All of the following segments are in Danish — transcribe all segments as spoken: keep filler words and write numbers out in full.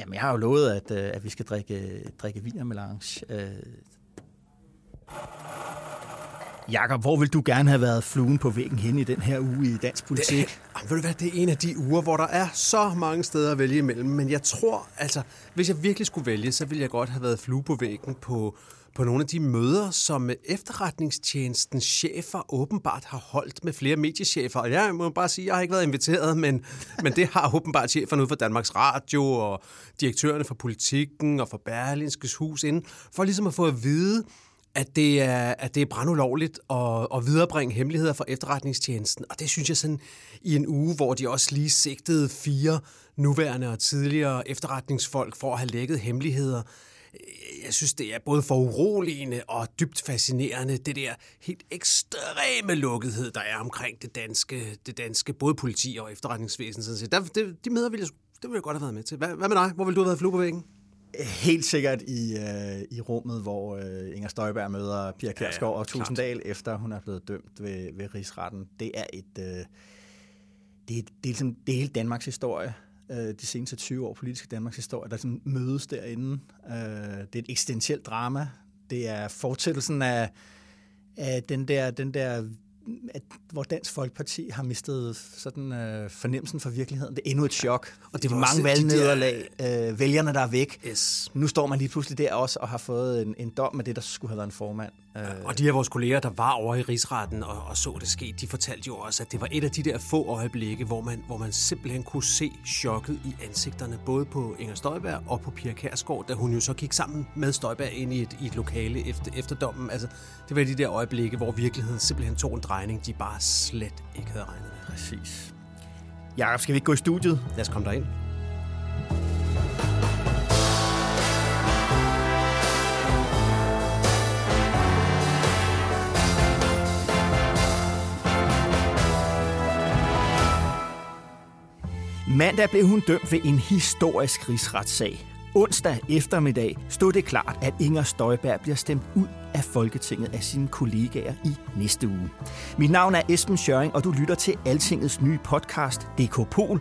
Jamen, jeg har jo lovet, at, at vi skal drikke, drikke Wiener Melange. Jakob, hvor vil du gerne have været fluen på væggen hen i den her uge i dansk politik? Det, jamen, ved du hvad, det er en af de uger, hvor der er så mange steder at vælge imellem. Men jeg tror, altså, hvis jeg virkelig skulle vælge, så ville jeg godt have været flue på væggen på... på nogle af de møder, som efterretningstjenestens chefer åbenbart har holdt med flere mediechefer. Og jeg må bare sige, at jeg har ikke været inviteret, men, men det har åbenbart cheferne ude for Danmarks Radio og direktørerne for Politiken og for Berlingskes Hus inden, for ligesom at få at vide, at det er, at det er brandulovligt at, at viderebringe hemmeligheder fra efterretningstjenesten. Og det synes jeg sådan i en uge, hvor de også lige sigtede fire nuværende og tidligere efterretningsfolk for at have lækket hemmeligheder. Jeg synes, det er både foruroligende og dybt fascinerende, det der helt ekstreme lukkethed, der er omkring det danske, det danske både politi og efterretningsvæsen. Sådan der, det, de møder ville jeg, det ville jeg godt have været med til. Hvad, hvad med dig? Hvor ville du have været flue på væggen? Helt sikkert i, øh, i rummet, hvor øh, Inger Støjberg møder Pia Kjærsgaard ja, og Thulesen Dahl, efter hun er blevet dømt ved, ved Rigsretten. Det er et øh, det, det, er, det, er, det er hele Danmarks historie. De seneste tyve år politiske Danmarks historie, der sådan mødes derinde. Det er et eksistentielt drama. Det er fortsættelsen af, af den der, den der at, hvor Dansk Folkeparti har mistet sådan, øh, fornemmelsen for virkeligheden. Det er endnu et chok. Ja. Og det var mange valgnederlag, de der... øh, vælgerne, der er væk. Yes. Nu står man lige pludselig der også og har fået en, en dom med det, der skulle have været en formand. Ja. Og de af vores kolleger, der var over i Rigsretten og, og så det ske, de fortalte jo også, at det var et af de der få øjeblikke, hvor man, hvor man simpelthen kunne se chokket i ansigterne, både på Inger Støjberg og på Pia Kjærsgaard, da hun jo så gik sammen med Støjberg ind i et, i et lokale efter, efter dommen. Altså, det var de der øjeblikke, hvor virkeligheden simpelthen tog en regning, de bare slet ikke havde regnet med. Præcis. Jakob, skal vi ikke gå i studiet? Lad os komme derind. Mandag blev hun dømt ved en historisk rigsretssag. Onsdag eftermiddag stod det klart, at Inger Støjberg bliver stemt ud af Folketinget af sine kollegaer i næste uge. Mit navn er Esben Schjørring, og du lytter til Altingets nye podcast, D K Pol,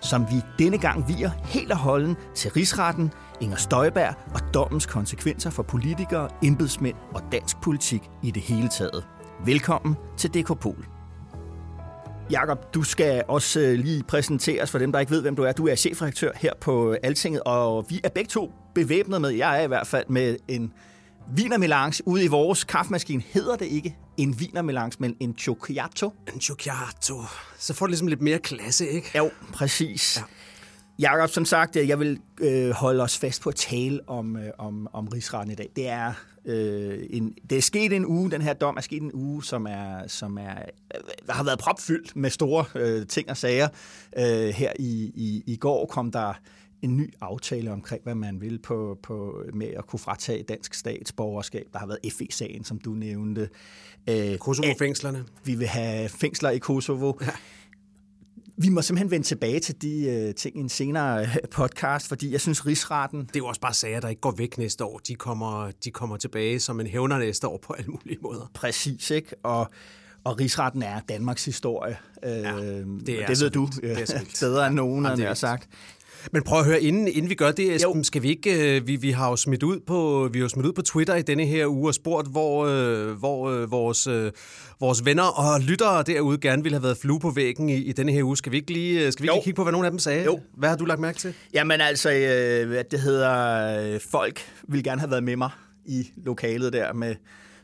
som vi denne gang vier helt og holden til Rigsretten, Inger Støjberg og dommens konsekvenser for politikere, embedsmænd og dansk politik i det hele taget. Velkommen til D K Pol. Jakob, du skal også lige præsenteres for dem, der ikke ved, hvem du er. Du er chefredaktør her på Altinget, og vi er begge to bevæbnet med, jeg er i hvert fald, med en Wiener Melange ude i vores kaffemaskine. Hedder det ikke en Wiener Melange, men en Chocchiato? En Chocchiato. Så får det ligesom lidt mere klasse, ikke? Jo, præcis. Ja. Jakob, som sagt, jeg vil øh, holde os fast på at tale om, øh, om, om Rigsretten i dag. Det er, øh, en, det er sket en uge, den her dom er sket en uge, som, er, som er, øh, har været propfyldt med store øh, ting og sager. Øh, her i, i, i går kom der en ny aftale omkring, hvad man vil på, på, med at kunne fratage dansk statsborgerskab. Der har været F E-sagen, som du nævnte. Øh, Kosovo-fængslerne. Vi vil have fængsler i Kosovo. Ja. Vi må simpelthen vende tilbage til de øh, ting i en senere podcast, fordi jeg synes, Rigsretten... Det er jo også bare sager, der ikke går væk næste år. De kommer, de kommer tilbage som en hævner næste år på alle mulige måder. Præcis, ikke? Og, og Rigsretten er Danmarks historie. Øh, ja, det, det ved du bedre end nogen, har jeg sagt. Men prøv at høre, inden, inden vi gør det, Esben, skal vi ikke... Vi, vi har jo smidt ud på, vi har smidt ud på Twitter i denne her uge og spurgt, hvor, øh, hvor øh, vores, øh, vores venner og lyttere derude gerne ville have været flue på væggen i, i denne her uge. Skal vi ikke lige skal vi ikke kigge på, hvad nogen af dem sagde? Jo. Hvad har du lagt mærke til? Jamen altså, øh, hvad det hedder... Øh, folk ville gerne have været med mig i lokalet der med...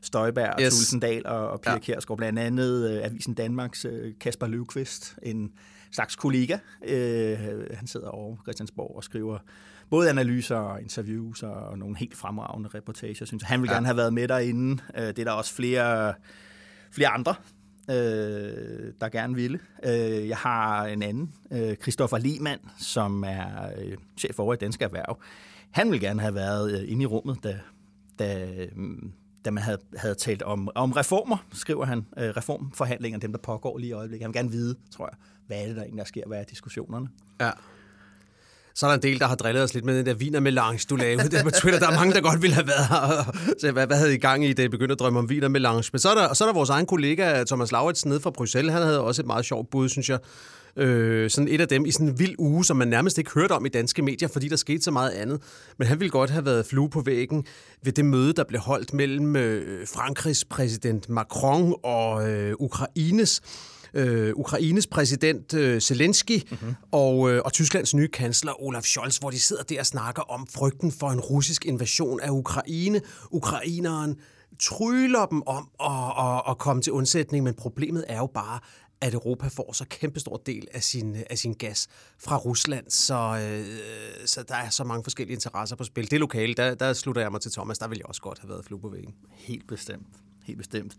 Støjberg og yes. Thulesen Dahl og, og Pia ja. Kjærsgaard, blandt andet øh, Avisen Danmarks øh, Kasper Løvqvist, en slags kollega. Øh, han sidder over Christiansborg og skriver både analyser og interviews og, og nogle helt fremragende reportager, synes jeg. Han ville ja. gerne have været med derinde. Øh, det er der også flere, flere andre øh, der gerne ville. Øh, jeg har en anden, øh, Kristoffer Lemann, som er øh, chef over i Danske Erhverv. Han ville gerne have været øh, inde i rummet, da, da, da man havde, havde talt om, om reformer, skriver han. Øh, reformforhandlinger, dem der pågår lige i øjeblikket. Han vil gerne vide, tror jeg, hvad er det, der egentlig der sker, hvad er diskussionerne. Ja. Så er der en del, der har drillet os lidt med den der Wiener Melange, du lavede det på Twitter. Der er mange, der godt ville have været her. Så hvad, hvad havde I gang i, da I begyndte at drømme om Wiener Melange? Men så er der, så er der vores egen kollega, Thomas Lauritsen, nede fra Bruxelles. Han havde også et meget sjovt bud, synes jeg. Øh, sådan et af dem i sådan en vild uge, som man nærmest ikke hørte om i danske medier, fordi der skete så meget andet. Men han ville godt have været flue på væggen ved det møde, der blev holdt mellem øh, Frankrigs præsident Macron og øh, Ukraines Øh, Ukraines præsident øh, Zelensky mm-hmm. og, øh, og Tysklands nye kansler Olaf Scholz, hvor de sidder der og snakker om frygten for en russisk invasion af Ukraine. Ukraineren trygler dem om at, at, at komme til undsætning, men problemet er jo bare, at Europa får så kæmpestor del af sin, af sin gas fra Rusland, så, øh, så der er så mange forskellige interesser på spil. Det lokale, der, der slutter jeg mig til Thomas, der ville jeg også godt have været flue på væggen. Helt bestemt, helt bestemt.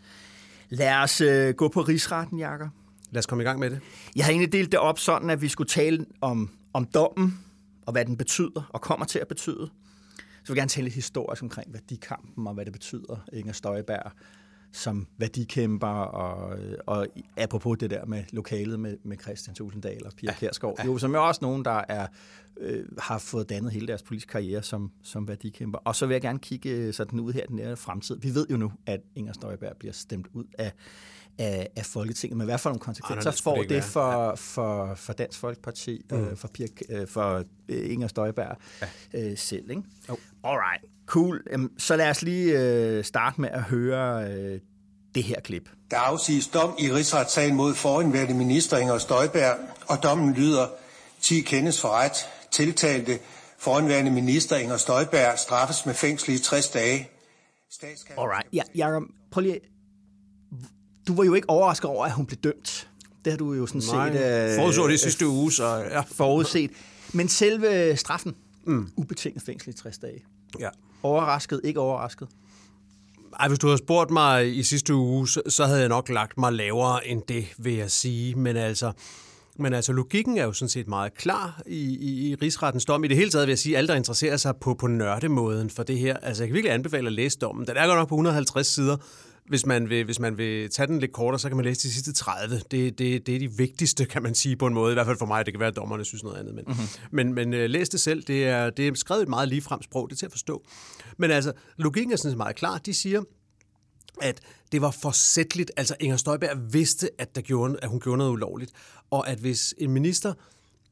Lad os øh, gå på Rigsretten, Jakob. Lad os komme i gang med det. Jeg har egentlig delt det op sådan, at vi skulle tale om, om dommen, og hvad den betyder, og kommer til at betyde. Så vil jeg gerne tale lidt historisk omkring værdikampen, og hvad det betyder, Inger Støjberg som værdikæmper, og, og apropos det der med lokalet med, med Kristian Thulesen Dahl og Pia ja, Kjærsgaard, ja. Jo, som er også nogen, der er, øh, har fået dannet hele deres politiske karriere som, som værdikæmper. Og så vil jeg gerne kigge sådan ud her den nære fremtid. Vi ved jo nu, at Inger Støjberg bliver stemt ud af, af, af Folketinget, men hvad for nogle konsekvenser Ej, får det, det for, for, for Dansk Folkeparti, mm. øh, for, Pia, øh, for Inger Støjberg ja. øh, selv, ikke? Oh. Alright, cool. Så lad os lige øh, starte med at høre øh, det her klip. Der afsiges dom i rigsretssagen mod forhenværende minister Inger Støjberg, og dommen lyder ti kendes for ret. Tiltalte forhenværende minister Inger Støjberg straffes med fængsel i tres dage. Statskab... Alright, ja, Jacob, prøv lige... Du var jo ikke overrasket over, at hun blev dømt. Det har du jo sådan Nej. set... Øh, forudså det sidste øh, uge, så... Ja. Forudset. Men selve straffen, mm. ubetinget fængsel i tres dage. Ja. Overrasket, ikke overrasket. Ej, hvis du havde spurgt mig i sidste uge, så havde jeg nok lagt mig lavere end det, vil jeg sige. Men altså, men altså logikken er jo sådan set meget klar i, i, i rigsrettens dom. I det hele taget vil jeg sige, at alle, der interesserer sig på, på nørdemåden for det her, altså jeg kan virkelig anbefale at læse dommen. Den er godt nok på et hundrede og halvtreds sider. Hvis man vil, hvis man vil tage den lidt kortere, så kan man læse de sidste tredive. Det, det, det er de vigtigste, kan man sige på en måde. I hvert fald for mig, det kan være, at dommerne synes noget andet. Men, mm-hmm. men, men læs det selv. Det er, det er skrevet et meget ligefrem sprog. Det er til at forstå. Men altså, logikken er sådan set meget klar. De siger, at det var forsætligt. Altså, Inger Støjberg vidste, at, der gjorde, at hun gjorde noget ulovligt. Og at hvis en minister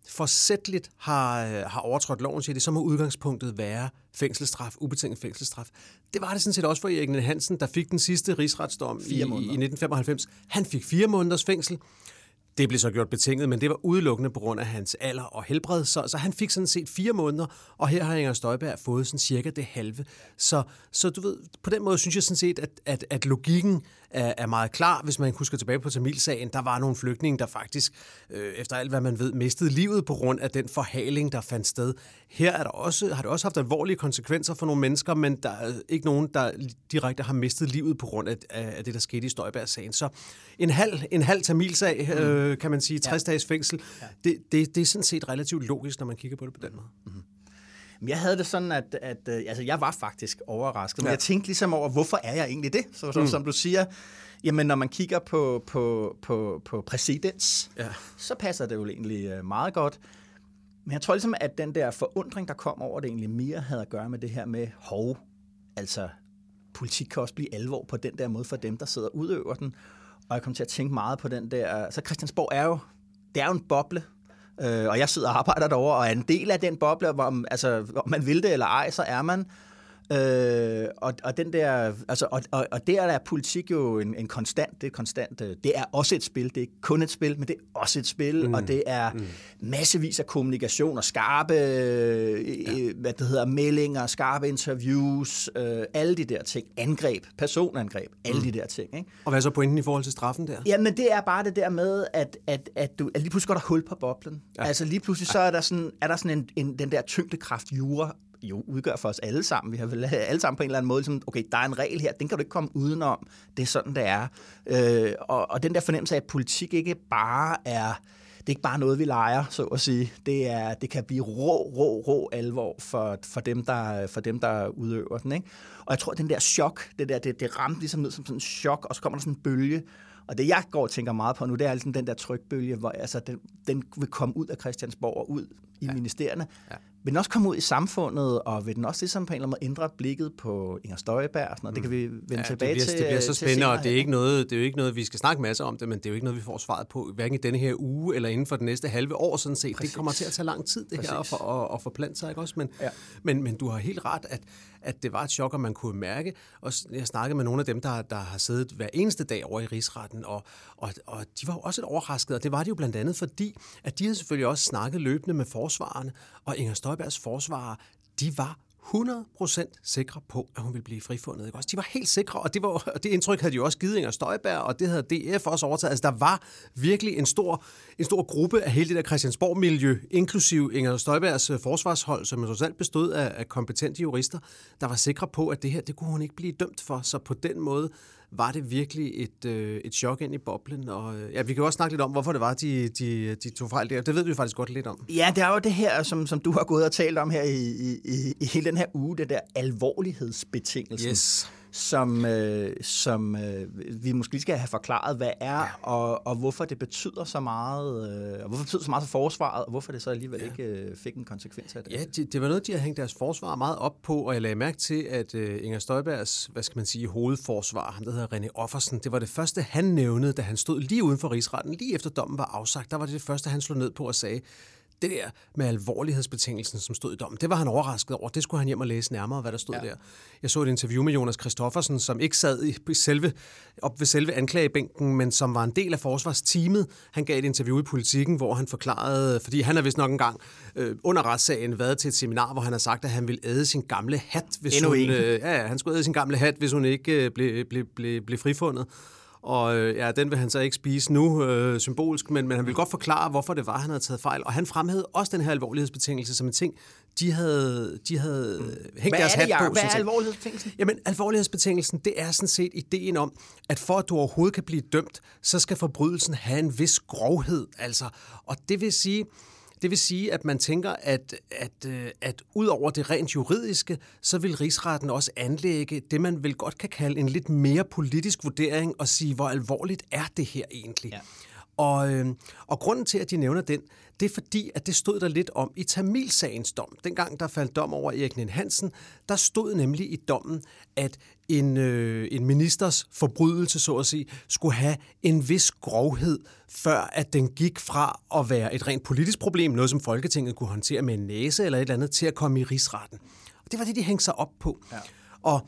forsætligt har, har overtrådt loven, siger det, så må udgangspunktet være fængselsstraf, ubetinget fængselsstraf. Det var det sådan set også for Erik Ninn-Hansen, der fik den sidste rigsretsdom i, i nitten femoghalvfems. Han fik fire måneders fængsel. Det blev så gjort betinget, men det var udelukkende på grund af hans alder og helbred. Så, så han fik sådan set fire måneder, og her har Inger Støjberg fået sådan cirka det halve. Så, så du ved, på den måde synes jeg sådan set, at, at, at logikken er, er meget klar. Hvis man husker tilbage på Tamilsagen, der var nogle flygtninge, der faktisk, øh, efter alt hvad man ved, mistede livet på grund af den forhaling, der fandt sted. Her er der også, har det også haft alvorlige konsekvenser for nogle mennesker, men der er ikke nogen, der direkte har mistet livet på grund af, af det, der skete i Støjbergs-sagen. Så en halv, en halv Tamilsag... Øh, kan man sige, tres dages fængsel. Ja. Det, det, det er sådan set relativt logisk, når man kigger på det på den måde. Mm-hmm. Jeg havde det sådan, at, at altså, jeg var faktisk overrasket, men ja. jeg tænkte ligesom over, hvorfor er jeg egentlig det? Så, så, mm. Som du siger, jamen når man kigger på, på, på, på præcedens, ja. så passer det jo egentlig meget godt. Men jeg tror ligesom, at den der forundring, der kom over det egentlig mere, havde at gøre med det her med hov. Altså, politik kan også blive alvor på den der måde for dem, der sidder og udøver den. Og jeg kom til at tænke meget på den der... Så Christiansborg er jo, det er jo en boble, øh, og jeg sidder og arbejder derovre, og er en del af den boble, hvor, altså, hvor man vil det eller ej, så er man. Øh, og, og, den der, altså, og, og, og der er politik jo en, en konstant, det er konstant. Det er også et spil, det er ikke kun et spil, men det er også et spil, mm. og det er mm. massevis af kommunikation og skarpe ja. øh, hvad det hedder, meldinger, skarpe interviews, øh, alle de der ting, angreb, personangreb, alle mm. de der ting. Ikke? Og hvad er så pointen i forhold til straffen der? Jamen det er bare det der med, at, at, at du at lige pludselig går der hul på boblen. Ja. Altså lige pludselig så er der sådan, er der sådan en, en, den der tyngdekraft jura jo udgør for os alle sammen. Vi har vel alle sammen på en eller anden måde, som, okay, der er en regel her, den kan du ikke komme udenom. Det er sådan, det er. Øh, og, og den der fornemmelse af, at politik ikke bare er... Det er ikke bare noget, vi leger, så at sige. Det, er, det kan blive rå, rå, rå alvor for, for, dem, der, for dem, der udøver den. Ikke? Og jeg tror, at den der chok, det, der, det, det ramte ligesom ned som sådan en chok, og så kommer der sådan en bølge. Og det, jeg går og tænker meget på nu, det er ligesom den der trykbølge, hvor altså, den, den vil komme ud af Christiansborg og ud i ja. ministerierne. Ja. Vil den også komme ud i samfundet, og vil den også ligesom på en eller anden måde ændre blikket på Inger Støjberg og sådan noget? Det kan vi vende ja, tilbage det bliver, til. Det bliver så spændende, og det er, ikke noget, det er jo ikke noget, vi skal snakke masser om det, men det er jo ikke noget, vi får svaret på, hverken i denne her uge eller inden for det næste halve år sådan set. Præcis. Det kommer til at tage lang tid, det Præcis. her, og for, at forplante sig, ikke også? Men, ja. men, men du har helt ret, at, at det var et chok, og man kunne mærke, og jeg snakkede med nogle af dem, der, der har siddet hver eneste dag over i Rigsretten, og, og, og de var jo også et overrasket, og det var de jo blandt andet, fordi at de havde selvfølgelig også snakket løbende med forsvarerne, og Inger Støjbergs forsvarer, de var hundrede procent sikre på, at hun ville blive frifundet. Ikke også? De var helt sikre, og det, var, og det indtryk havde de jo også givet Inger Støjberg, og det havde D F også overtaget. Altså, der var virkelig en stor, en stor gruppe af hele det der Christiansborg-miljø, inklusive Inger Støjbergs forsvarshold, som trods alt bestod af, af kompetente jurister, der var sikre på, at det her, det kunne hun ikke blive dømt for. Så på den måde var det virkelig et, øh, et chok ind i boblen. Og, ja, vi kan jo også snakke lidt om, hvorfor det var, de, de, de tog fejl der. Det ved vi faktisk godt lidt om. Ja, det er jo det her, som, som du har gået og talt om her i, i, i hele den her uge, det der alvorlighedsbetingelsen, yes. som, øh, som øh, vi måske skal have forklaret, hvad er, ja. og, og hvorfor det betyder så meget, øh, og hvorfor det betyder så meget for forsvaret, og hvorfor det så alligevel ja. ikke øh, fik en konsekvens af det. Ja, det, det var noget, de havde hængt deres forsvar meget op på, og jeg lagde mærke til, at øh, Inger Støjbergs, hvad skal man sige, hovedforsvar, han der hedder René Offersen, det var det første, han nævnede, da han stod lige uden for Rigsretten, lige efter dommen var afsagt, der var det det første, han slog ned på og sagde, det der med alvorlighedsbetingelsen, som stod i dommen, det var han overrasket over. Det skulle han hjem og læse nærmere, hvad der stod ja. der. Jeg så et interview med Jonas Kristoffersen, som ikke sad i selve, op ved selve anklagebænken, men som var en del af forsvarsteamet. Han gav et interview i Politiken, hvor han forklarede, fordi han har vist nok engang øh, under retssagen været til et seminar, hvor han har sagt, at han ville æde sin gamle hat, hvis Endnu hun, øh, ja, han skulle æde sin gamle hat, hvis hun ikke øh, blev, blev, blev, blev frifundet. Og ja, den vil han så ikke spise nu, øh, symbolsk, men, men han ville godt forklare, hvorfor det var, han havde taget fejl. Og han fremhævede også den her alvorlighedsbetingelse som en ting, de havde, de havde mm. hængt deres hat på. Hvad er alvorlighedsbetingelsen? Jamen, alvorlighedsbetingelsen, det er sådan set ideen om, at for at du overhovedet kan blive dømt, så skal forbrydelsen have en vis grovhed. Altså. Og det vil sige... Det vil sige, at man tænker, at, at, at ud over det rent juridiske, så vil Rigsretten også anlægge det, man vel godt kan kalde en lidt mere politisk vurdering og sige, hvor alvorligt er det her egentlig? Ja. Og, og grunden til, at de nævner den, det er fordi, at det stod der lidt om i Tamilsagens dom. Dengang der faldt dom over Erik Ninn-Hansen, der stod nemlig i dommen, at en, øh, en ministers forbrydelse, så at sige, skulle have en vis grovhed, før at den gik fra at være et rent politisk problem, noget som Folketinget kunne håndtere med en næse eller et eller andet, til at komme i Rigsretten. Og det var det, de hængte sig op på. Ja. Og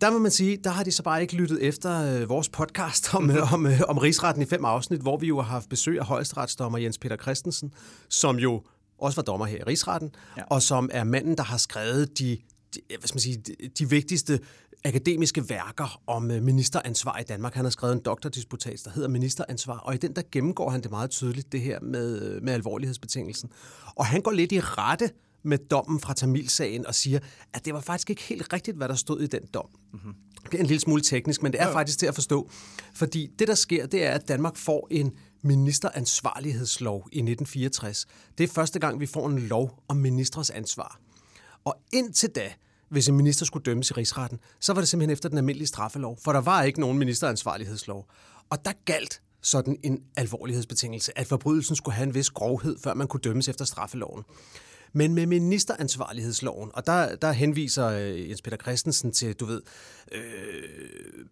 der må man sige, der har de så bare ikke lyttet efter øh, vores podcast om, øh, om, øh, om Rigsretten i fem afsnit, hvor vi jo har haft besøg af højesteretsdommer Jens Peter Christensen, som jo også var dommer her i Rigsretten, ja. og som er manden, der har skrevet de, de, hvad skal man sige, de, de vigtigste akademiske værker om ministeransvar i Danmark. Han har skrevet en doktordisputat, der hedder Ministeransvar, og i den der gennemgår han det meget tydeligt, det her med, med alvorlighedsbetingelsen. Og han går lidt i rette med dommen fra Tamilsagen og siger, at det var faktisk ikke helt rigtigt, hvad der stod i den dom. Mm-hmm. Det er en lille smule teknisk, men det er ja. faktisk til at forstå. Fordi det, der sker, det er, at Danmark får en ministeransvarlighedslov i nitten fireogtres. Det er første gang, vi får en lov om ministres ansvar. Og indtil da, hvis en minister skulle dømmes i Rigsretten, så var det simpelthen efter den almindelige straffelov, for der var ikke nogen ministeransvarlighedslov. Og der galt sådan en alvorlighedsbetingelse, at forbrydelsen skulle have en vis grovhed, før man kunne dømmes efter straffeloven. Men med ministeransvarlighedsloven, og der, der henviser Jens Peter Christensen til, du ved, øh,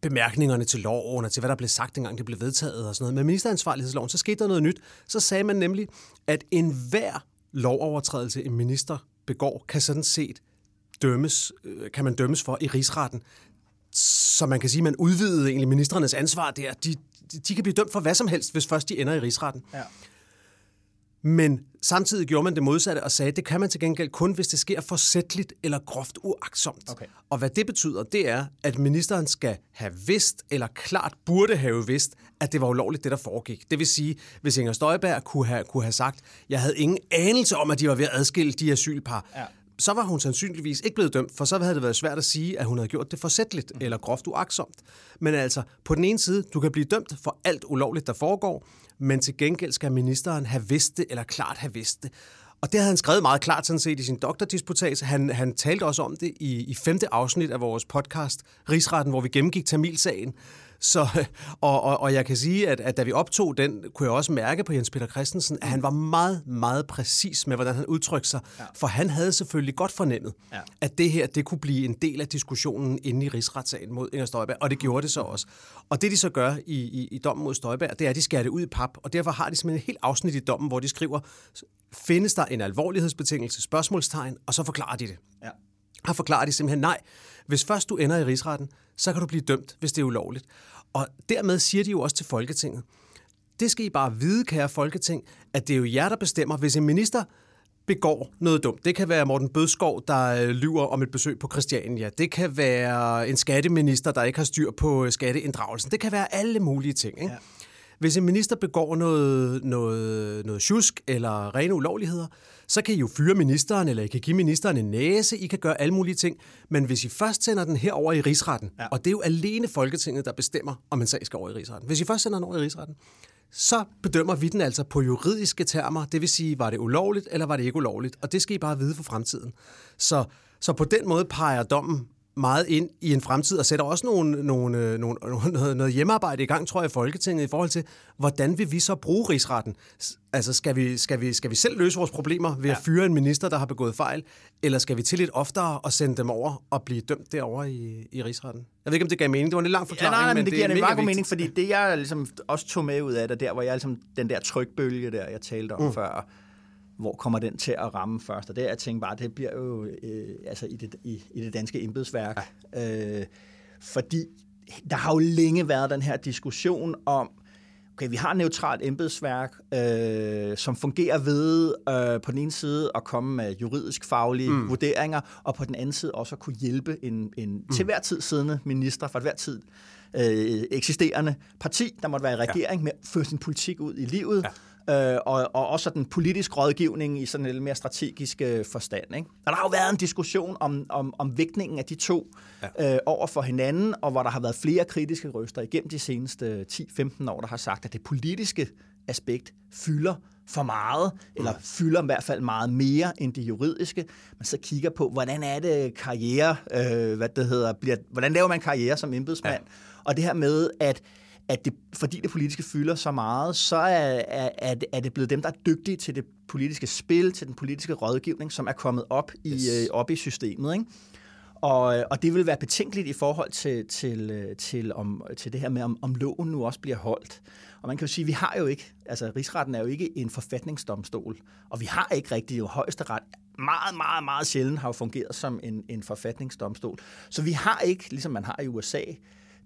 bemærkningerne til loven og til, hvad der blev sagt, dengang det blev vedtaget og sådan noget. Med ministeransvarlighedsloven, så skete der noget nyt. Så sagde man nemlig, at enhver lovovertrædelse, en minister begår, kan sådan set dømmes, kan man dømmes for i Rigsretten. Så man kan sige, at man udvidede egentlig ministerernes ansvar der. De, de kan blive dømt for hvad som helst, hvis først de ender i Rigsretten. Ja. Men samtidig gjorde man det modsatte og sagde, at det kan man til gengæld kun, hvis det sker forsætligt eller groft uagtsomt. Okay. Og hvad det betyder, det er, at ministeren skal have vidst, eller klart burde have vidst, at det var ulovligt, det der foregik. Det vil sige, hvis Inger Støjberg kunne have, kunne have sagt, jeg havde ingen anelse om, at de var ved at adskille de asylpar, ja. så var hun sandsynligvis ikke blevet dømt, for så havde det været svært at sige, at hun havde gjort det forsætligt eller groft uagtsomt. Men altså, på den ene side, du kan blive dømt for alt ulovligt, der foregår, men til gengæld skal ministeren have vidst det, eller klart have vidst det. Og det havde han skrevet meget klart sådan set i sin doktordisputats. Han, han talte også om det i, i femte afsnit af vores podcast, Rigsretten, hvor vi gennemgik Tamilsagen. Så, og, og, og jeg kan sige, at, at da vi optog den, kunne jeg også mærke på Jens Peter Christensen, at han var meget, meget præcis med, hvordan han udtrykte sig. Ja. For han havde selvfølgelig godt fornemmet, ja. at det her det kunne blive en del af diskussionen inde i rigsretssagen mod Inger Støjberg, og det gjorde det så også. Og det, de så gør i, i, i dommen mod Støjberg, det er, at de skærer det ud i pap, og derfor har de simpelthen et helt afsnit i dommen, hvor de skriver, findes der en alvorlighedsbetingelse, spørgsmålstegn, og så forklarer de det. Ja. Her forklarer de simpelthen, nej, hvis først du ender i rigsretten, så kan du blive dømt, hvis det er ulovligt. Og dermed siger de jo også til Folketinget, det skal I bare vide, kære Folketing, at det er jo jer, der bestemmer, hvis en minister begår noget dumt. Det kan være Morten Bødskov, der lyver om et besøg på Christiania. Det kan være en skatteminister, der ikke har styr på skatteinddragelsen. Det kan være alle mulige ting, ikke? Ja. Hvis en minister begår noget, noget, noget sjusk eller rene ulovligheder, så kan I jo fyre ministeren, eller I kan give ministeren en næse, I kan gøre alle mulige ting. Men hvis I først sender den herover i rigsretten, ja. og det er jo alene Folketinget, der bestemmer, om en sag skal over i rigsretten. Hvis I først sender den over i rigsretten, så bedømmer vi den altså på juridiske termer. Det vil sige, var det ulovligt, eller var det ikke ulovligt? Og det skal I bare vide for fremtiden. Så, så på den måde peger dommen meget ind i en fremtid, og sætter også nogle, nogle, nogle, noget, noget hjemmearbejde i gang, tror jeg, i Folketinget, i forhold til, hvordan vil vi så bruge rigsretten? Altså, skal vi, skal vi, skal vi selv løse vores problemer ved ja. at fyre en minister, der har begået fejl, eller skal vi til lidt oftere og sende dem over og blive dømt derovre i, i rigsretten? Jeg ved ikke, om det gav mening. Det var en lidt lang forklaring, ja, nej, nej, men det, det giver en mega god mening, fordi det, jeg ligesom også tog med ud af det, der hvor jeg ligesom, den der trykbølge der, jeg talte om mm. før, hvor kommer den til at ramme først? Og det, jeg tænker bare, det bliver jo øh, altså i, det, i, i det danske embedsværk. Ja. Øh, fordi der har jo længe været den her diskussion om, okay, vi har et neutralt embedsværk, øh, som fungerer ved øh, på den ene side at komme med juridisk-faglige mm. vurderinger, og på den anden side også at kunne hjælpe en, en mm. til hver tid siddende minister fra hver tid øh, eksisterende parti, der måtte være i regering, ja. med at føre sin politik ud i livet. Ja. Øh, og, og også den politisk rådgivning i sådan en lidt mere strategisk øh, forstand, ikke? Og der har jo været en diskussion om, om, om vægtningen af de to ja. øh, over for hinanden, og hvor der har været flere kritiske røster igennem de seneste ti til femten år, der har sagt, at det politiske aspekt fylder for meget, eller mm. fylder i hvert fald meget mere end det juridiske. Man så kigger på, hvordan er det karriere, øh, hvad det hedder, bliver, hvordan laver man karriere som embedsmand? Ja. Og det her med, at at det, fordi det politiske fylder så meget, så er, er, er det blevet dem, der er dygtige til det politiske spil, til den politiske rådgivning, som er kommet op i, yes. øh, op i systemet, ikke? Og, og det vil være betænkeligt i forhold til, til, til, om, til det her med, om, om loven nu også bliver holdt. Og man kan jo sige, at vi har jo ikke, altså rigsretten er jo ikke en forfatningsdomstol, og vi har ikke rigtig jo højesteret. Meget, meget, meget sjældent har jo fungeret som en, en forfatningsdomstol. Så vi har ikke, ligesom man har i U S A,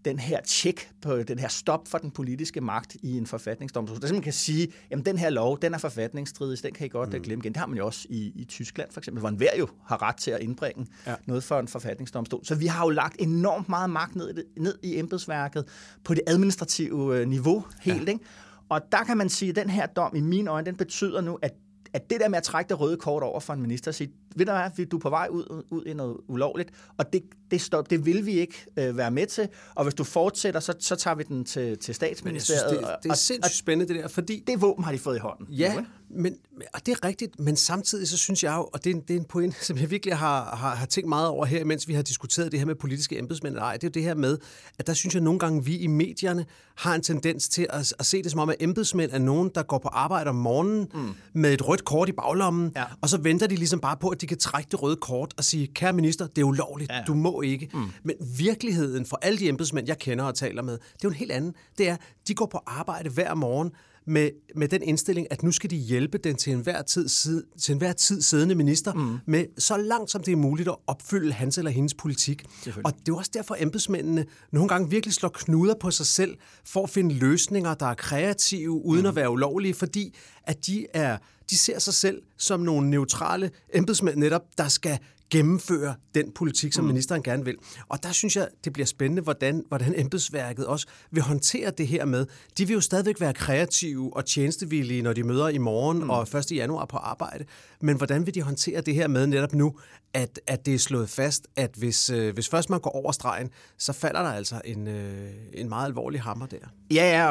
den her tjek på den her stop for den politiske magt i en forfatningsdomstol. Det man kan sige, jamen den her lov, den er forfatningsstridig, den kan I godt mm. glemme igen. Det har man jo også i, i Tyskland for eksempel, hvor enhver jo har ret til at indbringe ja. noget for en forfatningsdomstol. Så vi har jo lagt enormt meget magt ned i, det, ned i embedsværket på det administrative niveau helt, ja. ikke? Og der kan man sige, at den her dom i mine øjne, den betyder nu, at at det der med at trække det røde kort over for en minister og sige, ved du hvad, du er på vej ud, ud i noget ulovligt, og det, det, stop, det vil vi ikke øh, være med til, og hvis du fortsætter, så, så tager vi den til, til statsministeriet. Men jeg synes, det, det er og, sindssygt og, spændende det der, fordi... Det våben har de fået i hånden. Ja, okay? men, og det er rigtigt, men samtidig så synes jeg jo, og det er en, det er en pointe, som jeg virkelig har, har, har tænkt meget over her, mens vi har diskuteret det her med politiske embedsmænd, nej, det er jo det her med, at der synes jeg nogle gange, vi i medierne har en tendens til at, at se det som om, at embedsmænd er nogen, der går på arbejde om morgenen mm. med et rødt kort i baglommen, ja. og så venter de ligesom bare på, at de kan trække det røde kort og sige, kære minister, det er ulovligt, ja. du må ikke. Mm. Men virkeligheden for alle de embedsmænd, jeg kender og taler med, det er jo en helt anden. Det er, de går på arbejde hver morgen med, med den indstilling, at nu skal de hjælpe den til enhver tid, sid, til enhver tid siddende minister mm. med så langt som det er muligt at opfylde hans eller hendes politik. Og det er også derfor, at embedsmændene nogle gange virkelig slår knuder på sig selv for at finde løsninger, der er kreative, uden mm. at være ulovlige, fordi at de er... De ser sig selv som nogle neutrale embedsmænd netop, der skal gennemføre den politik, som ministeren gerne vil. Og der synes jeg, det bliver spændende, hvordan, hvordan embedsværket også vil håndtere det her med. De vil jo stadigvæk være kreative og tjenestevillige, når de møder i morgen mm. og første januar på arbejde. Men hvordan vil de håndtere det her med netop nu, at, at det er slået fast, at hvis, øh, hvis først man går over stregen, så falder der altså en, øh, en meget alvorlig hammer der. Ja, ja,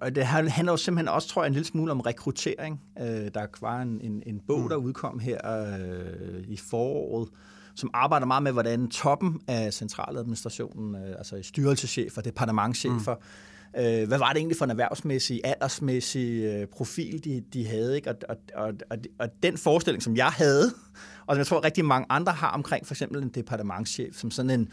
og det handler jo simpelthen også, tror jeg, en lille smule om rekruttering. Øh, der var en, en, en bog, mm. der udkom her øh, i foråret, som arbejder meget med, hvordan toppen af centraladministrationen, øh, altså styrelseschefer, departementschefer, mm. øh, hvad var det egentlig for en erhvervsmæssig, aldersmæssig øh, profil, de, de havde, ikke? Og, og, og, og, og den forestilling, som jeg havde, og som jeg tror rigtig mange andre har omkring for eksempel en departementschef, som sådan en,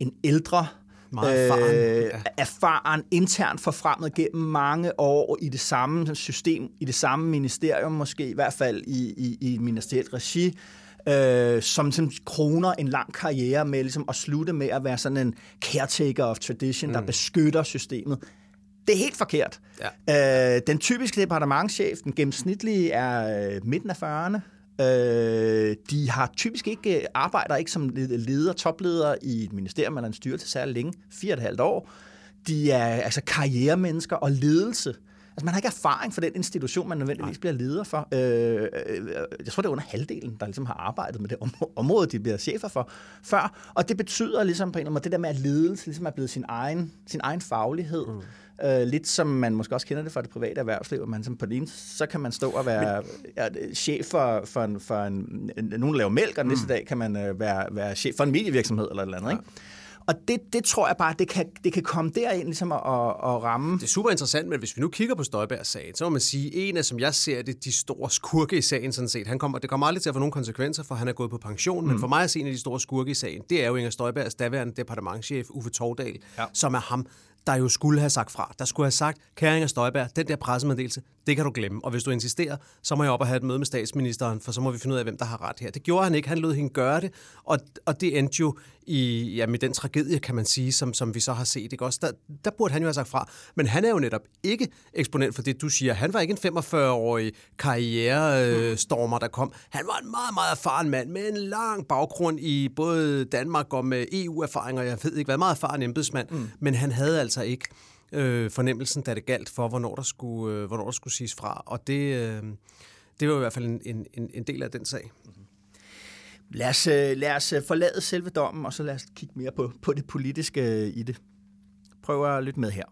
en ældre, meget erfaren, øh, erfaren internt forfremmet gennem mange år i det samme system, i det samme ministerium måske, i hvert fald i, i, i ministerielt regi, Øh, som, som kroner en lang karriere med ligesom, at slutte med at være sådan en caretaker of tradition, mm. der beskytter systemet. Det er helt forkert. Ja. Øh, den typiske departementschef, den gennemsnitlige, er midten af fyrrerne. Øh, de har typisk ikke, arbejder ikke som leder, topleder i et ministerium eller en styrelse særlig længe, fire og et halvt år. De er altså karrieremennesker og ledelse. Altså, man har ikke erfaring for den institution, man nødvendigvis bliver leder for. Øh, jeg tror, det er under halvdelen, der ligesom har arbejdet med det område, de bliver chefer for før. Og det betyder ligesom på en eller anden måde, det der med at ledelse ligesom er blevet sin egen, sin egen faglighed. Mm. Øh, lidt som man måske også kender det fra det private erhvervsliv. Man, som på det ene, så kan man stå og være Men... chef for, for, en, for en, nogen, der laver mælk, og mm. næste dag kan man være, være chef for en medievirksomhed eller et eller andet, ikke? Ja. Og det, det tror jeg bare, det kan, det kan komme derind ligesom at, at ramme. Det er super interessant, men hvis vi nu kigger på Støjbergs sag, så må man sige, at en af, som jeg ser det, de store skurke i sagen sådan set, han kommer, det kommer aldrig til at få nogen konsekvenser, for han er gået på pension, mm. men for mig at se en af de store skurke i sagen, det er jo Inger Støjbergs daværende departementschef, Uffe Thordal, ja. som er ham, der jo skulle have sagt fra. Der skulle have sagt, kære Inger Støjberg, den der pressemeddelelse, det kan du glemme. Og hvis du insisterer, så må jeg op og have et møde med statsministeren, for så må vi finde ud af, hvem der har ret her. Det gjorde han ikke. Han lod hende gøre det, og, og det endte jo i jamen, den tragedie, kan man sige, som, som vi så har set. Ikke? Også der, der burde han jo have sagt fra. Men han er jo netop ikke eksponent for det, du siger. Han var ikke en femogfyrre-årig karrierestormer, der kom. Han var en meget, meget erfaren mand med en lang baggrund i både Danmark og med E U-erfaringer. Jeg ved ikke, hvad meget erfaren embedsmand, mm. men han havde altså ikke øh, fornemmelsen, da det galt for, hvornår der skulle, øh, hvornår der skulle siges fra. Og det, øh, det var i hvert fald en, en, en del af den sag. Mm-hmm. Lad os, lad os forlade selve dommen, og så lad os kigge mere på, på det politiske i det. Prøv at lytte med her.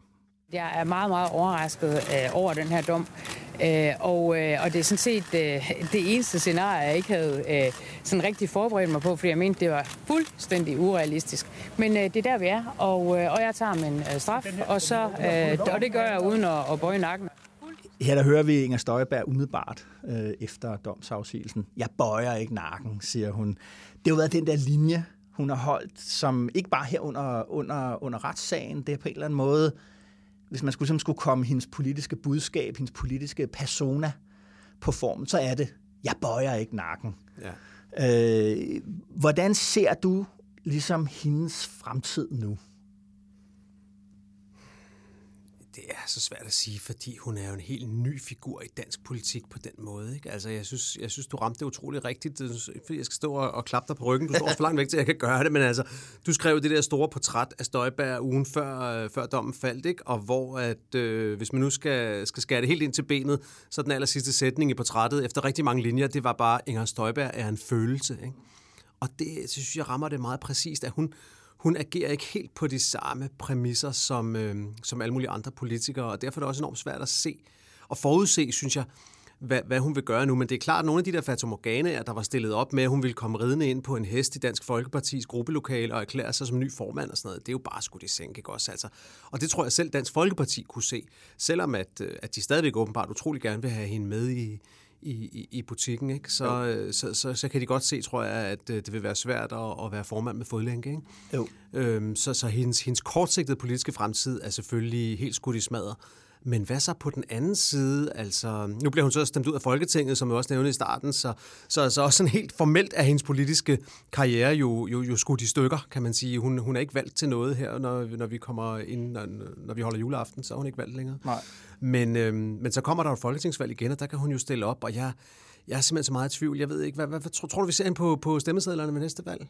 Jeg er meget, meget overrasket øh, over den her dom, øh, og, øh, og det er sådan set øh, det eneste scenarie, jeg ikke havde øh, sådan rigtig forberedt mig på, fordi jeg mente, det var fuldstændig urealistisk. Men øh, det er der, vi er, og, øh, og jeg tager min øh, straf, og, så, øh, og det gør jeg uden at, at bøje nakken. Her der hører vi Inger Støjberg umiddelbart øh, efter domsafsigelsen. Jeg bøjer ikke nakken, siger hun. Det har jo været den der linje, hun har holdt, som ikke bare her under, under, under retssagen, det er på en eller anden måde, hvis man skulle, skulle komme hendes politiske budskab, hendes politiske persona på formen, så er det, jeg bøjer ikke nakken. Ja. Øh, hvordan ser du ligesom hendes fremtid nu? Det er så svært at sige, fordi hun er jo en helt ny figur i dansk politik på den måde. Ikke? Altså, jeg synes, jeg synes, du ramte det utroligt rigtigt. Det er ikke fordi, jeg skal stå og, og klappe dig på ryggen. Du står for langt væk til, jeg kan gøre det. Men altså, du skrev det der store portræt af Støjberg ugen før, før dommen faldt. Ikke? Og hvor, at, øh, hvis man nu skal, skal skære det helt ind til benet, så den aller sidste sætning i portrættet, efter rigtig mange linjer, det var bare, Inger Støjberg er en følelse. Ikke? Og det, synes jeg, rammer det meget præcist, at hun... Hun agerer ikke helt på de samme præmisser som, øh, som alle mulige andre politikere, og derfor er det også enormt svært at se og forudse, synes jeg, hvad, hvad hun vil gøre nu. Men det er klart, at nogle af de der fatamorganaer, der var stillet op med, at hun ville komme ridende ind på en hest i Dansk Folkepartis gruppelokale og erklære sig som ny formand og sådan noget, det er jo bare skudt i sænk, ikke også? Altså. Og det tror jeg selv Dansk Folkeparti kunne se, selvom at, at de stadigvæk åbenbart utrolig gerne vil have hende med i... I, i butikken, ikke? Så, okay. så, så, så kan de godt se, tror jeg, at det vil være svært at, at være formand med fodlænke. Ikke? Jo. Øhm, så så hendes, hendes kortsigtede politiske fremtid er selvfølgelig helt skudt i smadret. Men hvad så på den anden side? Altså, nu bliver hun så stemt ud af Folketinget, som jeg også nævnte i starten, så, så altså også sådan helt formelt er hendes politiske karriere jo, jo, jo skudt i stykker, kan man sige. Hun, hun er ikke valgt til noget her, når, når vi kommer ind, når, når vi holder juleaften, så er hun ikke valgt længere. Nej. Men, øhm, men så kommer der jo et folketingsvalg igen, og der kan hun jo stille op, og jeg... Jeg er simpelthen så meget i tvivl. Jeg ved ikke, hvad, hvad, hvad tror, tror du, vi ser ind på, på stemmesedlerne ved næste valg?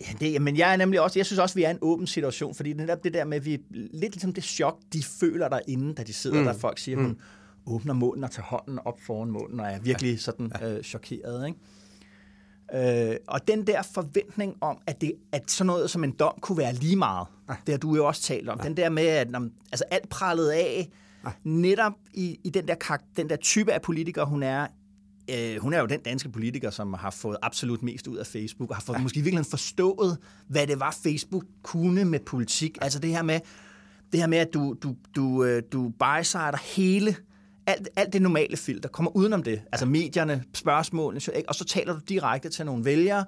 Ja, det, men jeg er nemlig også, jeg synes også, vi er en åben situation, fordi netop det der med, vi lidt ligesom det chok, de føler derinde, da de sidder mm. der, folk siger, mm. hun åbner munden og tager hånden op foran munden, og er virkelig sådan ja. øh, chokeret, ikke? Øh, og den der forventning om, at, det, at sådan noget som en dom kunne være lige meget, ja. Det har du jo også talt om, ja. Den der med, at altså, alt prallede af, ja. Netop i, i den, der, den der type af politiker, hun er, øh, hun er jo den danske politiker, som har fået absolut mest ud af Facebook, og har fået, ja. Måske virkelig forstået, hvad det var, Facebook kunne med politik. Ja. Altså det her med, det her med at du, du, du, du bysider hele... Alt, alt det normale filter kommer udenom det. Altså medierne, spørgsmålene, og så taler du direkte til nogle vælgere.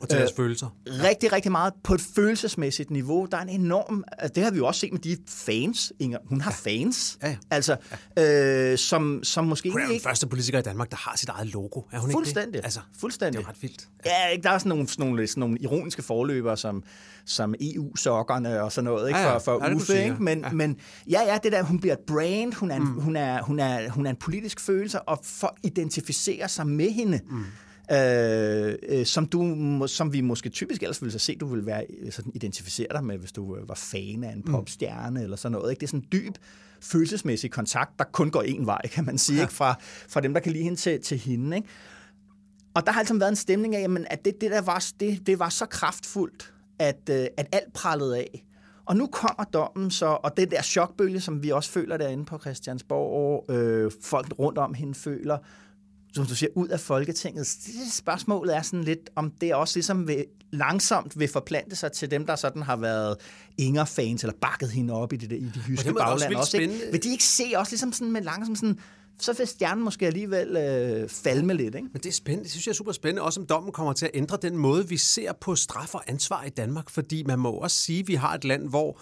Og til deres øh, følelser. Rigtig, rigtig meget på et følelsesmæssigt niveau. Der er en enorm... Altså, det har vi jo også set med de fans, Inger. Hun har ja. Fans, ja, ja. Altså, ja. Øh, som, som måske ikke... Hun er den første politiker i Danmark, der har sit eget logo. Er hun fuldstændig. Ikke det? Altså, fuldstændig. Det er jo ret vildt. Ja, ja, der er sådan nogle, sådan nogle, sådan nogle ironiske forløbere, som, som E U-sokkerne og sådan noget, ikke? Ja, ja. For, for ja, Uffe, ikke? Men ja. men ja, ja, det der, hun bliver et brand, hun er en, mm. hun er, hun er, hun er en politisk følelse, og for identificerer sig med hende. Mm. Øh, øh, som, du, som vi måske typisk ellers ville se, du ville være, sådan, identificere dig med, hvis du var fan af en popstjerne mm. eller sådan noget. Ikke? Det er sådan en dyb følelsesmæssig kontakt, der kun går én vej, kan man sige, ja. Ikke? Fra, fra dem, der kan lide hende til, til hende. Ikke? Og der har altid været en stemning af, jamen, at det, det der var, det, det var så kraftfuldt, at, at alt prallede af. Og nu kommer dommen så, og den der chokbølge, som vi også føler derinde på Christiansborg, øh, folk rundt om hende føler, som du siger, ud af Folketinget. Spørgsmålet er sådan lidt, om det også ligesom vil, langsomt vil forplante sig til dem, der sådan har været Inger-fans, eller bakket hende op i det der, i de jyske og bagland også. Ikke? Vil de ikke se også ligesom sådan med langsomt sådan, så vil stjernen måske alligevel øh, falme lidt, ikke? Men det er spændende. Det synes jeg er super spændende, også om dommen kommer til at ændre den måde, vi ser på straf og ansvar i Danmark, fordi man må også sige, at vi har et land, hvor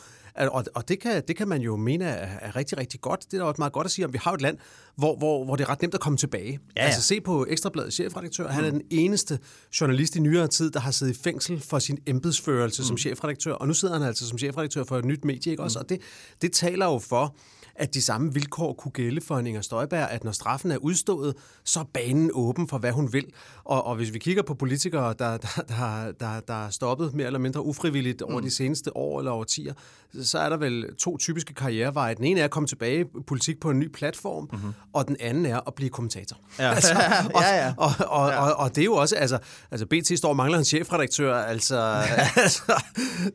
og det kan, det kan man jo mene er, er rigtig, rigtig godt. Det er da også meget godt at sige, om vi har et land, hvor, hvor, hvor det er ret nemt at komme tilbage. Ja. Altså se på Ekstrabladets chefredaktør. Han er den eneste journalist i nyere tid, der har siddet i fængsel for sin embedsførelse mm. som chefredaktør. Og nu sidder han altså som chefredaktør for et nyt medie, ikke også? Mm. Og det, det taler jo for, at de samme vilkår kunne gælde for Inger Støjberg, at når straffen er udstået, så er banen åben for, hvad hun vil. Og, og hvis vi kigger på politikere, der, der, der, der, der er stoppet mere eller mindre ufrivilligt over mm. de seneste år eller årtier, så er der vel to typiske karriereveje. Den ene er at komme tilbage i politik på en ny platform, mm-hmm. og den anden er at blive kommentator. Ja. Altså, og, ja, ja. Og, og, ja. og, og, og det er jo også, altså, altså B T står og mangler en chefredaktør, altså... Ja. altså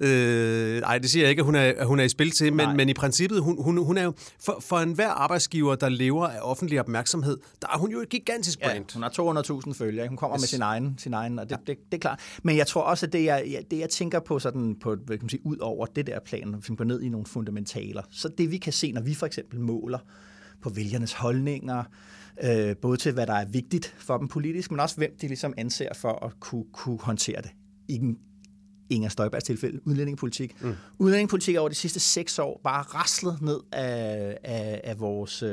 øh, ej, det siger jeg ikke, at hun er, hun er i spil til, men, men i princippet, hun, hun, hun er jo... For, for enhver arbejdsgiver, der lever af offentlig opmærksomhed, der er hun jo et gigantisk brand. Ja, hun har to hundrede tusind følgere. Hun kommer yes. med sin egen, sin egen og det, ja. det, det, det er klart. Men jeg tror også, at det, jeg, det, jeg tænker på, sådan på hvad kan man sige, ud over det der plan, når vi går ned i nogle fundamentaler, så det vi kan se, når vi for eksempel måler på vælgernes holdninger, øh, både til, hvad der er vigtigt for dem politisk, men også hvem de ligesom anser for at kunne, kunne håndtere det. I den Inger Støjbergs tilfælde, udlændingepolitik. Mm. Udlændingepolitik over de sidste seks år bare raslet ned af, af, af vores...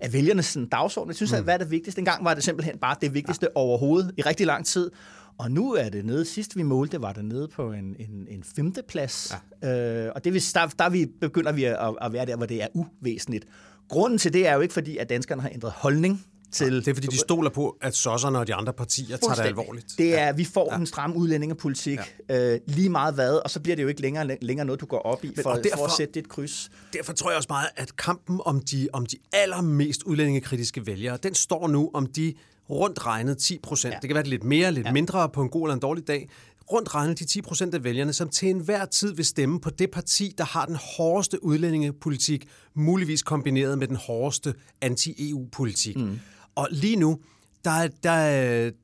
af vælgernes sådan, dagsorden. Jeg synes, mm. at hvad er det vigtigste? Engang var det simpelthen bare det vigtigste ja. Overhovedet i rigtig lang tid. Og nu er det nede. Sidst vi målte, var det nede på en, en, en femteplads. Ja. Øh, og det vil, der, der vi begynder vi at, at være der, hvor det er uvæsentligt. Grunden til det er jo ikke, fordi at danskerne har ændret holdning. Til... Det er fordi, de stoler på, at sosserne og de andre partier tager det alvorligt. Det er, at vi får ja. En stram udlændingepolitik ja. øh, lige meget hvad, og så bliver det jo ikke længere, længere noget, du går op i for, Men, derfor, for at sætte dit kryds. Derfor tror jeg også meget, at kampen om de, om de allermest udlændingekritiske vælgere, den står nu om de rundt regnet ti procent. Ja. Det kan være lidt mere, lidt ja. Mindre på en god eller en dårlig dag. Rundt regnet de ti procent af vælgerne, som til enhver tid vil stemme på det parti, der har den hårdeste udlændingepolitik, muligvis kombineret med den hårdeste anti-E U-politik. Mm. Og lige nu, der, der,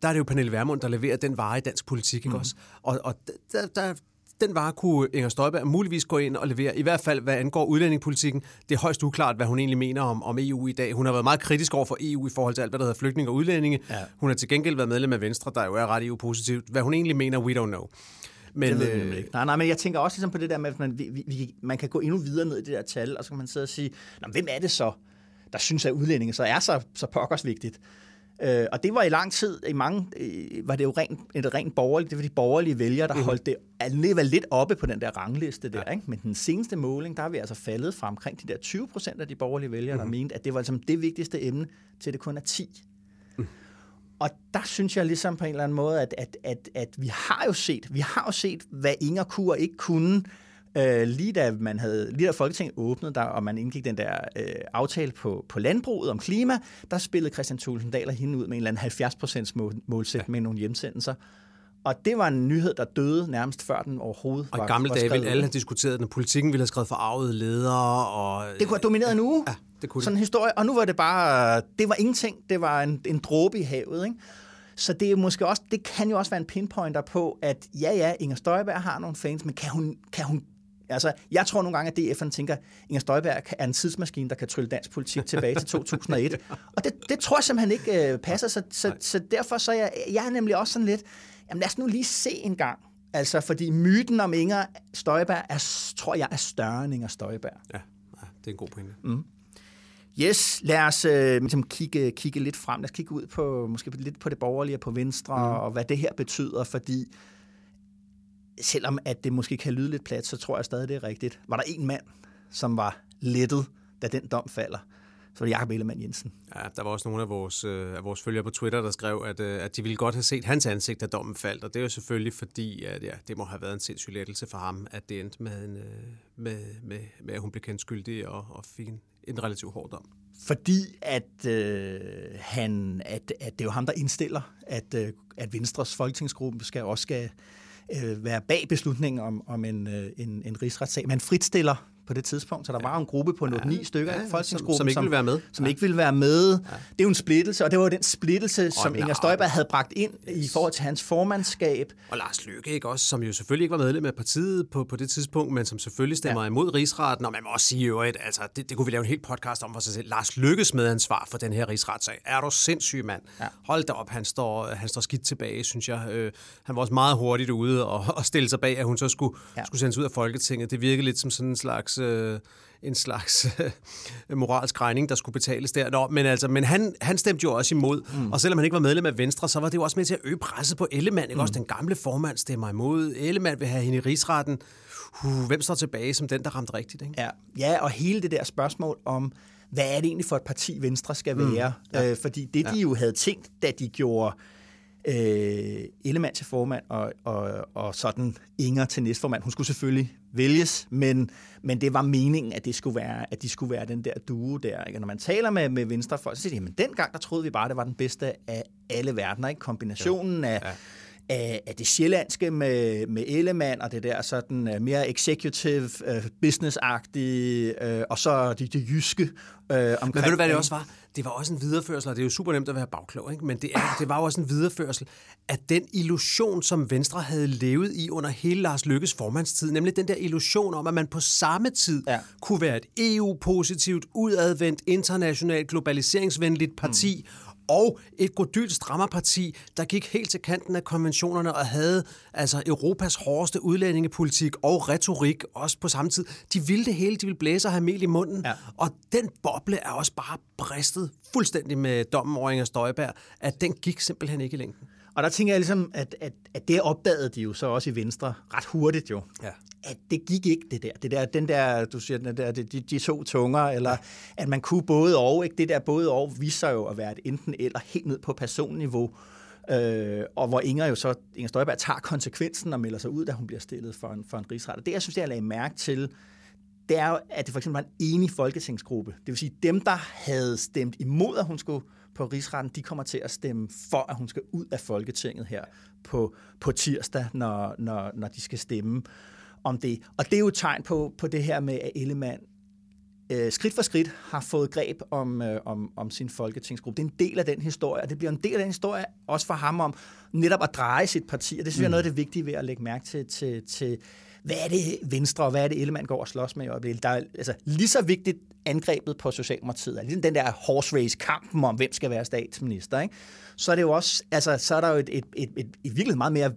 der er det jo Pernille Vermund, der leverer den vare i dansk politik, ikke mm. også? Og, og der, der, den vare kunne Inger Støjberg muligvis gå ind og levere, i hvert fald hvad angår udlændingepolitikken. Det er højst uklart, hvad hun egentlig mener om, om E U i dag. Hun har været meget kritisk over for E U i forhold til alt, hvad der hedder flygtning og udlændinge. Ja. Hun har til gengæld været medlem af Venstre, der jo er ret E U-positivt. Hvad hun egentlig mener, we don't know. Men, det ved øh... nej, nej, men jeg tænker også ligesom på det der med, at man, vi, vi, man kan gå endnu videre ned i det der tal, og så kan man sidde og sige, hvem er det så? Der synes, at udlændinge så er så, så pokkers vigtigt. Øh, og det var i lang tid, i mange, øh, var det jo rent, et rent borgerligt, det var de borgerlige vælgere, der mm. holdt det alligevel lidt oppe på den der rangliste der. Ja. Ikke? Men den seneste måling, der har vi altså faldet fra omkring de der tyve procent af de borgerlige vælgere, mm. der mente, at det var ligesom det vigtigste emne, til det kun er ti. Mm. Og der synes jeg ligesom på en eller anden måde, at, at, at, at vi har jo set, vi har jo set, hvad Inger kunne og ikke kunne, øh, lige, da man havde, lige da Folketinget åbnede der, og man indgik den der øh, aftale på, på landbruget om klima, der spillede Kristian Thulesen Dahl og hende ud med en eller anden halvfjerds procents mål, målsætning ja. Med nogle hjemsendelser. Og det var en nyhed, der døde nærmest før den overhovedet var. Og i gamle dage ville alle have diskuteret den, Politiken ville have skrevet forarvede ledere. Og det kunne have domineret en uge. Ja, det kunne sådan en historie. Og nu var det bare, det var ingenting. Det var en, en dråbe i havet, ikke? Så det, er måske også, det kan jo også være en pinpointer på, at ja, ja, Inger Støjberg har nogle fans, men kan hun... Kan hun altså, jeg tror nogle gange, at D F'erne tænker, at Inger Støjberg er en tidsmaskine, der kan trylle dansk politik tilbage til to tusind og et. Og det, det tror jeg simpelthen ikke øh, passer. Så, så, så derfor så er jeg, jeg er nemlig også sådan lidt... Jamen lad os nu lige se en gang, altså fordi myten om Inger Støjberg er, tror jeg, er større end Inger Støjberg. Ja, ja det er en god pointe. Mm. Yes, lad os øh, ligesom kigge, kigge lidt frem. Lad os kigge ud på, måske lidt på det borgerlige og på Venstre, mm. og hvad det her betyder, fordi selvom at det måske kan lyde lidt plat, så tror jeg stadig, det er rigtigt. Var der en mand, som var lettet, da den dom falder? Så var det Jakob Ellemann Jensen. Ja, der var også nogle af vores, øh, af vores følgere på Twitter, der skrev, at, øh, at de ville godt have set hans ansigt, da dommen faldt. Og det er jo selvfølgelig fordi, at ja, det må have været en sindssyg lettelse for ham, at det endte med, en, øh, med, med, med at hun blev kendt skyldig og, og fik en, en relativt hård dom. Fordi at, øh, han, at, at det er jo ham, der indstiller, at, øh, at Venstres folketingsgruppe skal også skal, øh, være bag beslutningen om, om en, øh, en, en rigsretssag. Man fritstiller på det tidspunkt, så der ja. Var jo en gruppe på nogle ni stykker, ja, folketingsgruppen, som, som ikke ville være med. Som ja. Ikke ville være med. Ja. Det er jo en splittelse, og det var jo den splittelse, og som Inger Støjberg havde bragt ind yes. i forhold til hans formandskab. Og Lars Løkke, ikke også, som jo selvfølgelig ikke var medlem af partiet på, på det tidspunkt, men som selvfølgelig stemmer ja. Imod Rigsretten, og man må også sige jo, at altså, det, det kunne vi lave en helt podcast om for sig selv. Lars Løkkes medansvar for den her rigsretssag. Er du sindssyg, mand? Ja. Hold da op, han står, han står skidt tilbage, synes jeg. Øh, han var også meget hurtigt ude og, og stille sig bag, at hun så skulle, ja. Skulle sendes ud af Folketinget. Det virkede lidt som sådan en slags en slags moralsk regning, der skulle betales der. Nå, men altså, men han, han stemte jo også imod, mm. og selvom han ikke var medlem af Venstre, så var det jo også med til at øge presset på Ellemann. Mm. Også den gamle formand stemmer imod. Ellemann vil have hende i rigsretten. Uh, hvem står tilbage som den, der ramte rigtigt? Ikke? Ja. Ja, og hele det der spørgsmål om, hvad er det egentlig for et parti Venstre skal være? Mm. Ja. Øh, fordi det, de ja. Jo havde tænkt, da de gjorde øh, Ellemann til formand og, og, og sådan Inger til næstformand, hun skulle selvfølgelig vælges, men, men det var meningen, at, det skulle være, at de skulle være den der duo der. Ikke? Og når man taler med, med venstrefolk, så siger de, jamen dengang, der troede vi bare, det var den bedste af alle verdener. Ikke? Kombinationen ja. Af, ja. Af, af det sjællandske med, med Ellemann og det der sådan mere executive, uh, business-agtige, uh, og så det, det jyske. Uh, omkring, men ved du, hvad det også var? Det var også en videreførsel, og det er jo super nemt at være bagklog, ikke? Men det, er, det var jo også en videreførsel af den illusion, som Venstre havde levet i under hele Lars Løkkes formandstid, nemlig den der illusion om, at man på samme tid ja. Kunne være et E U-positivt, udadvendt, internationalt, globaliseringsvenligt parti, mm. og et godylt strammerparti, der gik helt til kanten af konventionerne og havde altså Europas hårdeste udlændingepolitik og retorik også på samme tid. De ville det hele, de ville blæse og have mel i munden, ja. Og den boble er også bare bristet fuldstændig med dommen over Inger Støjberg, at den gik simpelthen ikke i længden. Og der tænker jeg ligesom, at, at, at det opdagede de jo så også i Venstre ret hurtigt jo, ja. At det gik ikke det der. Det der, den der, du siger, den der, de, de to tunger, eller ja. At man kunne både og, ikke? Det der både og viser jo at være et enten eller helt ned på personniveau, øh, og hvor Inger jo så, Inger Støjberg tager konsekvensen og melder sig ud, da hun bliver stillet for en, for en rigsret. Og det, jeg synes, jeg lagde mærke til, det er jo, at det for eksempel var en enig folketingsgruppe. Det vil sige, dem, der havde stemt imod, at hun skulle på rigsretten, de kommer til at stemme for, at hun skal ud af Folketinget her på, på tirsdag, når, når, når de skal stemme om det. Og det er jo et tegn på, på det her med, at Ellemann øh, skridt for skridt har fået greb om, øh, om, om sin folketingsgruppe. Det er en del af den historie, og det bliver en del af den historie også for ham om netop at dreje sit parti. Og det synes jeg er noget af det vigtige ved at lægge mærke til, til, til hvad er det Venstre, og hvad er det Ellemann går og slås med i øjeblikket? Der er altså lige så vigtigt angrebet på Socialdemokratiet, er ligesom den der horse race kampen om, hvem skal være statsminister, ikke? Så er det jo også, altså, så er der jo et, et, et, et, et virkelig meget mere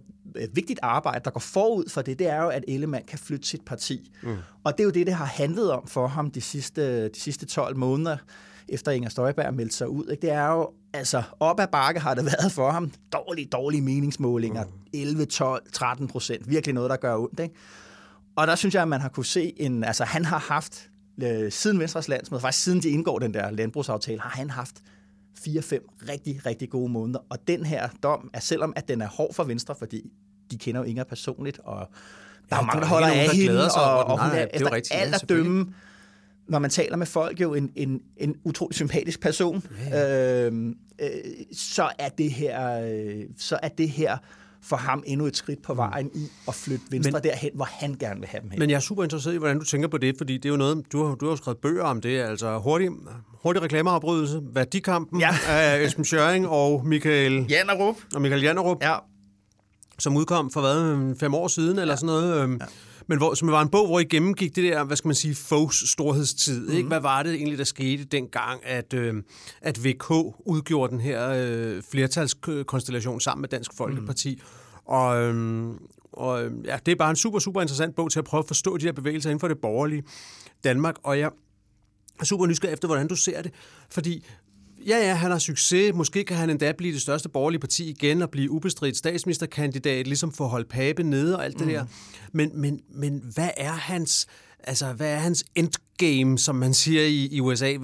vigtigt arbejde, der går forud for det, det er jo, at Ellemann kan flytte sit parti. Mm. Og det er jo det, det har handlet om for ham de sidste, de sidste tolv måneder, efter Inger Støjberg meldte sig ud. Ikke? Det er jo, altså, op ad bakke har det været for ham. Dårlige, dårlige meningsmålinger. Mm. elleve, tolv, tretten procent. Virkelig noget, der gør ondt, ikke? Og der synes jeg, at man har kunne se en, altså, han har haft, øh, siden Venstres landsmøde, faktisk siden de indgår den der landbrugsaftale, har han haft fire fem rigtig, rigtig gode måneder. Og den her dom er, selvom at den er hård for Venstre, fordi de kender jo Inger personligt, og der ja, er mange, der holder af hende, og, og, og hun er efter rigtigt, alt at dømme, når man taler med folk, jo en, en, en utrolig sympatisk person, yeah. øhm, øh, så, er det her, øh, så er det her for ham endnu et skridt på vejen i at flytte Venstre men, derhen, hvor han gerne vil have dem hen. Men jeg er super interesseret i, hvordan du tænker på det, fordi det er jo noget, du har, du har skrevet bøger om det, altså hurtig, hurtig reklameafbrydelse, Værdikampen ja. af Esben Schjørring og Michael Jannerup, og Michael Jannerup ja. som udkom for hvad, fem år siden, eller ja. sådan noget. Øh, ja. Men hvor, som var en bog, hvor I gennemgik det der, hvad skal man sige, Foghs storhedstid. Mm-hmm. Ikke? Hvad var det egentlig, der skete dengang, at, øh, at V K udgjorde den her øh, flertalskonstellation sammen med Dansk Folkeparti? Mm. Og, øh, og ja, det er bare en super, super interessant bog til at prøve at forstå de her bevægelser inden for det borgerlige Danmark. Og jeg er super nysgerrig efter, hvordan du ser det, fordi... Ja, ja, han har succes. Måske kan han endda blive det største borgerlige parti igen og blive ubestridt statsministerkandidat, ligesom få holdt Pape nede og alt det mm. der. Men, men, men hvad er hans, altså, hvad er hans endgame, som man siger i, i U S A?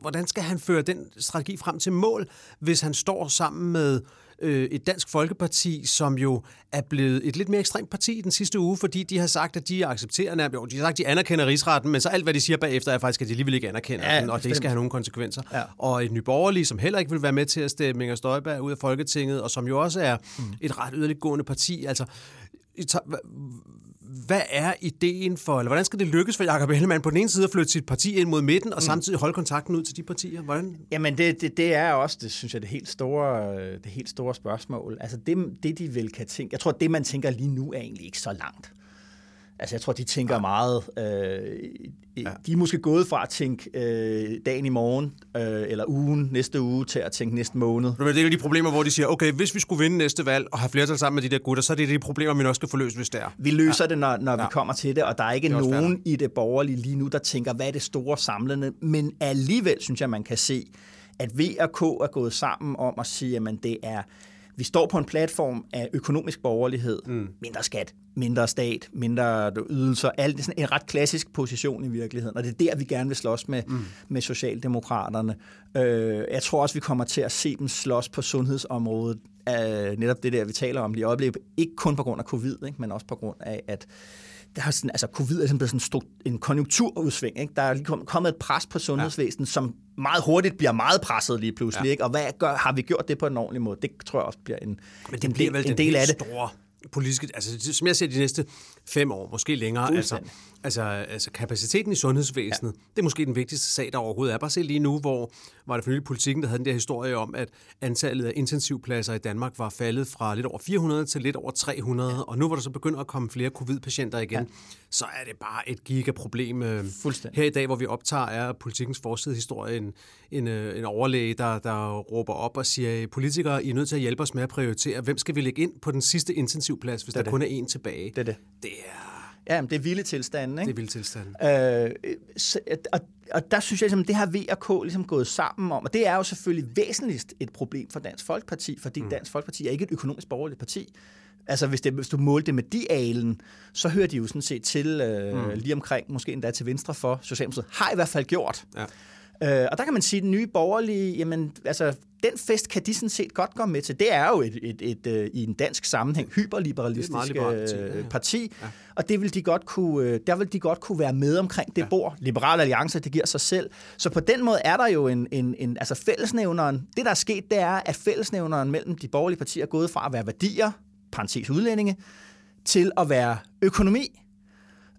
Hvordan skal han føre den strategi frem til mål, hvis han står sammen med øh, et Dansk Folkeparti, som jo er blevet et lidt mere ekstremt parti den sidste uge, fordi de har sagt, at de accepterer nærmest, jo, de har sagt, at de anerkender Rigsretten, men så alt, hvad de siger bagefter, er faktisk, at de alligevel ikke anerkender ja, den, og det ikke skal have nogen konsekvenser. Ja. Og et Nye Borgerlige, som heller ikke vil være med til at stemme Inger Støjberg ud af Folketinget, og som jo også er mm. et ret yderliggående parti, altså... Hvad er ideen for, eller hvordan skal det lykkes for Jacob Ellemann på den ene side at flytte sit parti ind mod midten, og samtidig holde kontakten ud til de partier? Hvordan? Jamen det, det, det er også, det synes jeg, det helt store, det helt store spørgsmål. Altså det, det de vel kan tænke, jeg tror, det man tænker lige nu er egentlig ikke så langt. Altså jeg tror, de tænker ja. meget, øh, ja. de er måske gået fra at tænke øh, dagen i morgen, øh, eller ugen, næste uge, til at tænke næste måned. Men det er jo de problemer, hvor de siger, okay, hvis vi skulle vinde næste valg, og have flertal sammen med de der gutter, så er det de problemer, vi også skal få løst, hvis det er. Vi løser ja. det, når, når ja. vi kommer til det, og der er ikke er nogen i det borgerlige lige nu, der tænker, hvad er det store samlende, men alligevel synes jeg, man kan se, at V og K er gået sammen om at sige, at det er... Vi står på en platform af økonomisk borgerlighed, mm. mindre skat, mindre stat, mindre ydelser, alt sådan en ret klassisk position i virkeligheden, og det er der, vi gerne vil slås med, mm. med Socialdemokraterne. Øh, jeg tror også, vi kommer til at se dem slås på sundhedsområdet, øh, netop det der, vi taler om lige i øjeblikket, ikke kun på grund af covid, ikke, men også på grund af, at der er sådan, altså, covid er sådan blevet sådan en konjunkturudsving. Ikke? Der er lige kommet et pres på sundhedsvæsenet, ja. som meget hurtigt bliver meget presset lige pludselig. Ja. Ikke? Og hvad gør, har vi gjort det på en ordentlig måde? Det tror jeg også bliver en, Men det en, bliver del, vel en del af det. Store politiske, altså som jeg ser de næste fem år, måske længere, altså, altså, altså kapaciteten i sundhedsvæsenet, ja. det er måske den vigtigste sag, der overhovedet er. Bare se lige nu, hvor var det for nylig Politiken, der havde den der historie om, at antallet af intensivpladser i Danmark var faldet fra lidt over fire hundrede til lidt over tre hundrede, ja. og nu hvor der så begynder at komme flere covid-patienter igen, ja. så er det bare et gigaproblem. Her i dag, hvor vi optager, er Politikens forsidehistorie en, en, en overlæge, der, der råber op og siger, politikere, I er nødt til at hjælpe os med at prioritere, hvem skal vi lægge ind på den sidste intensiv plads, hvis det der det. kun er en tilbage. Det er det. Det er... Ja, men det er vilde tilstanden, ikke? Det er vilde tilstanden. Øh, så, og, og der synes jeg, at det har V og K ligesom gået sammen om, og det er jo selvfølgelig væsentligst et problem for Dansk Folkeparti, fordi mm. Dansk Folkeparti er ikke et økonomisk borgerligt parti. Altså, hvis, det, hvis du målte det med dialen, så hører de jo sådan set til øh, mm. lige omkring, måske endda til venstre for Socialdemokratiet, har i hvert fald gjort. Ja. Øh, og der kan man sige, at den nye borgerlige, jamen, altså, den fest kan de sådan set godt gå med til. Det er jo et, et, et, et, i en dansk sammenhæng hyperliberalistisk øh, parti, ja. og det vil de godt kunne, der vil de godt kunne være med omkring det ja. bord. Liberal Alliance, det giver sig selv. Så på den måde er der jo en, en, en altså fællesnævneren, det der er sket, det er, at fællesnævneren mellem de borgerlige partier er gået fra at være værdier, parentes udlændinge, til at være økonomi.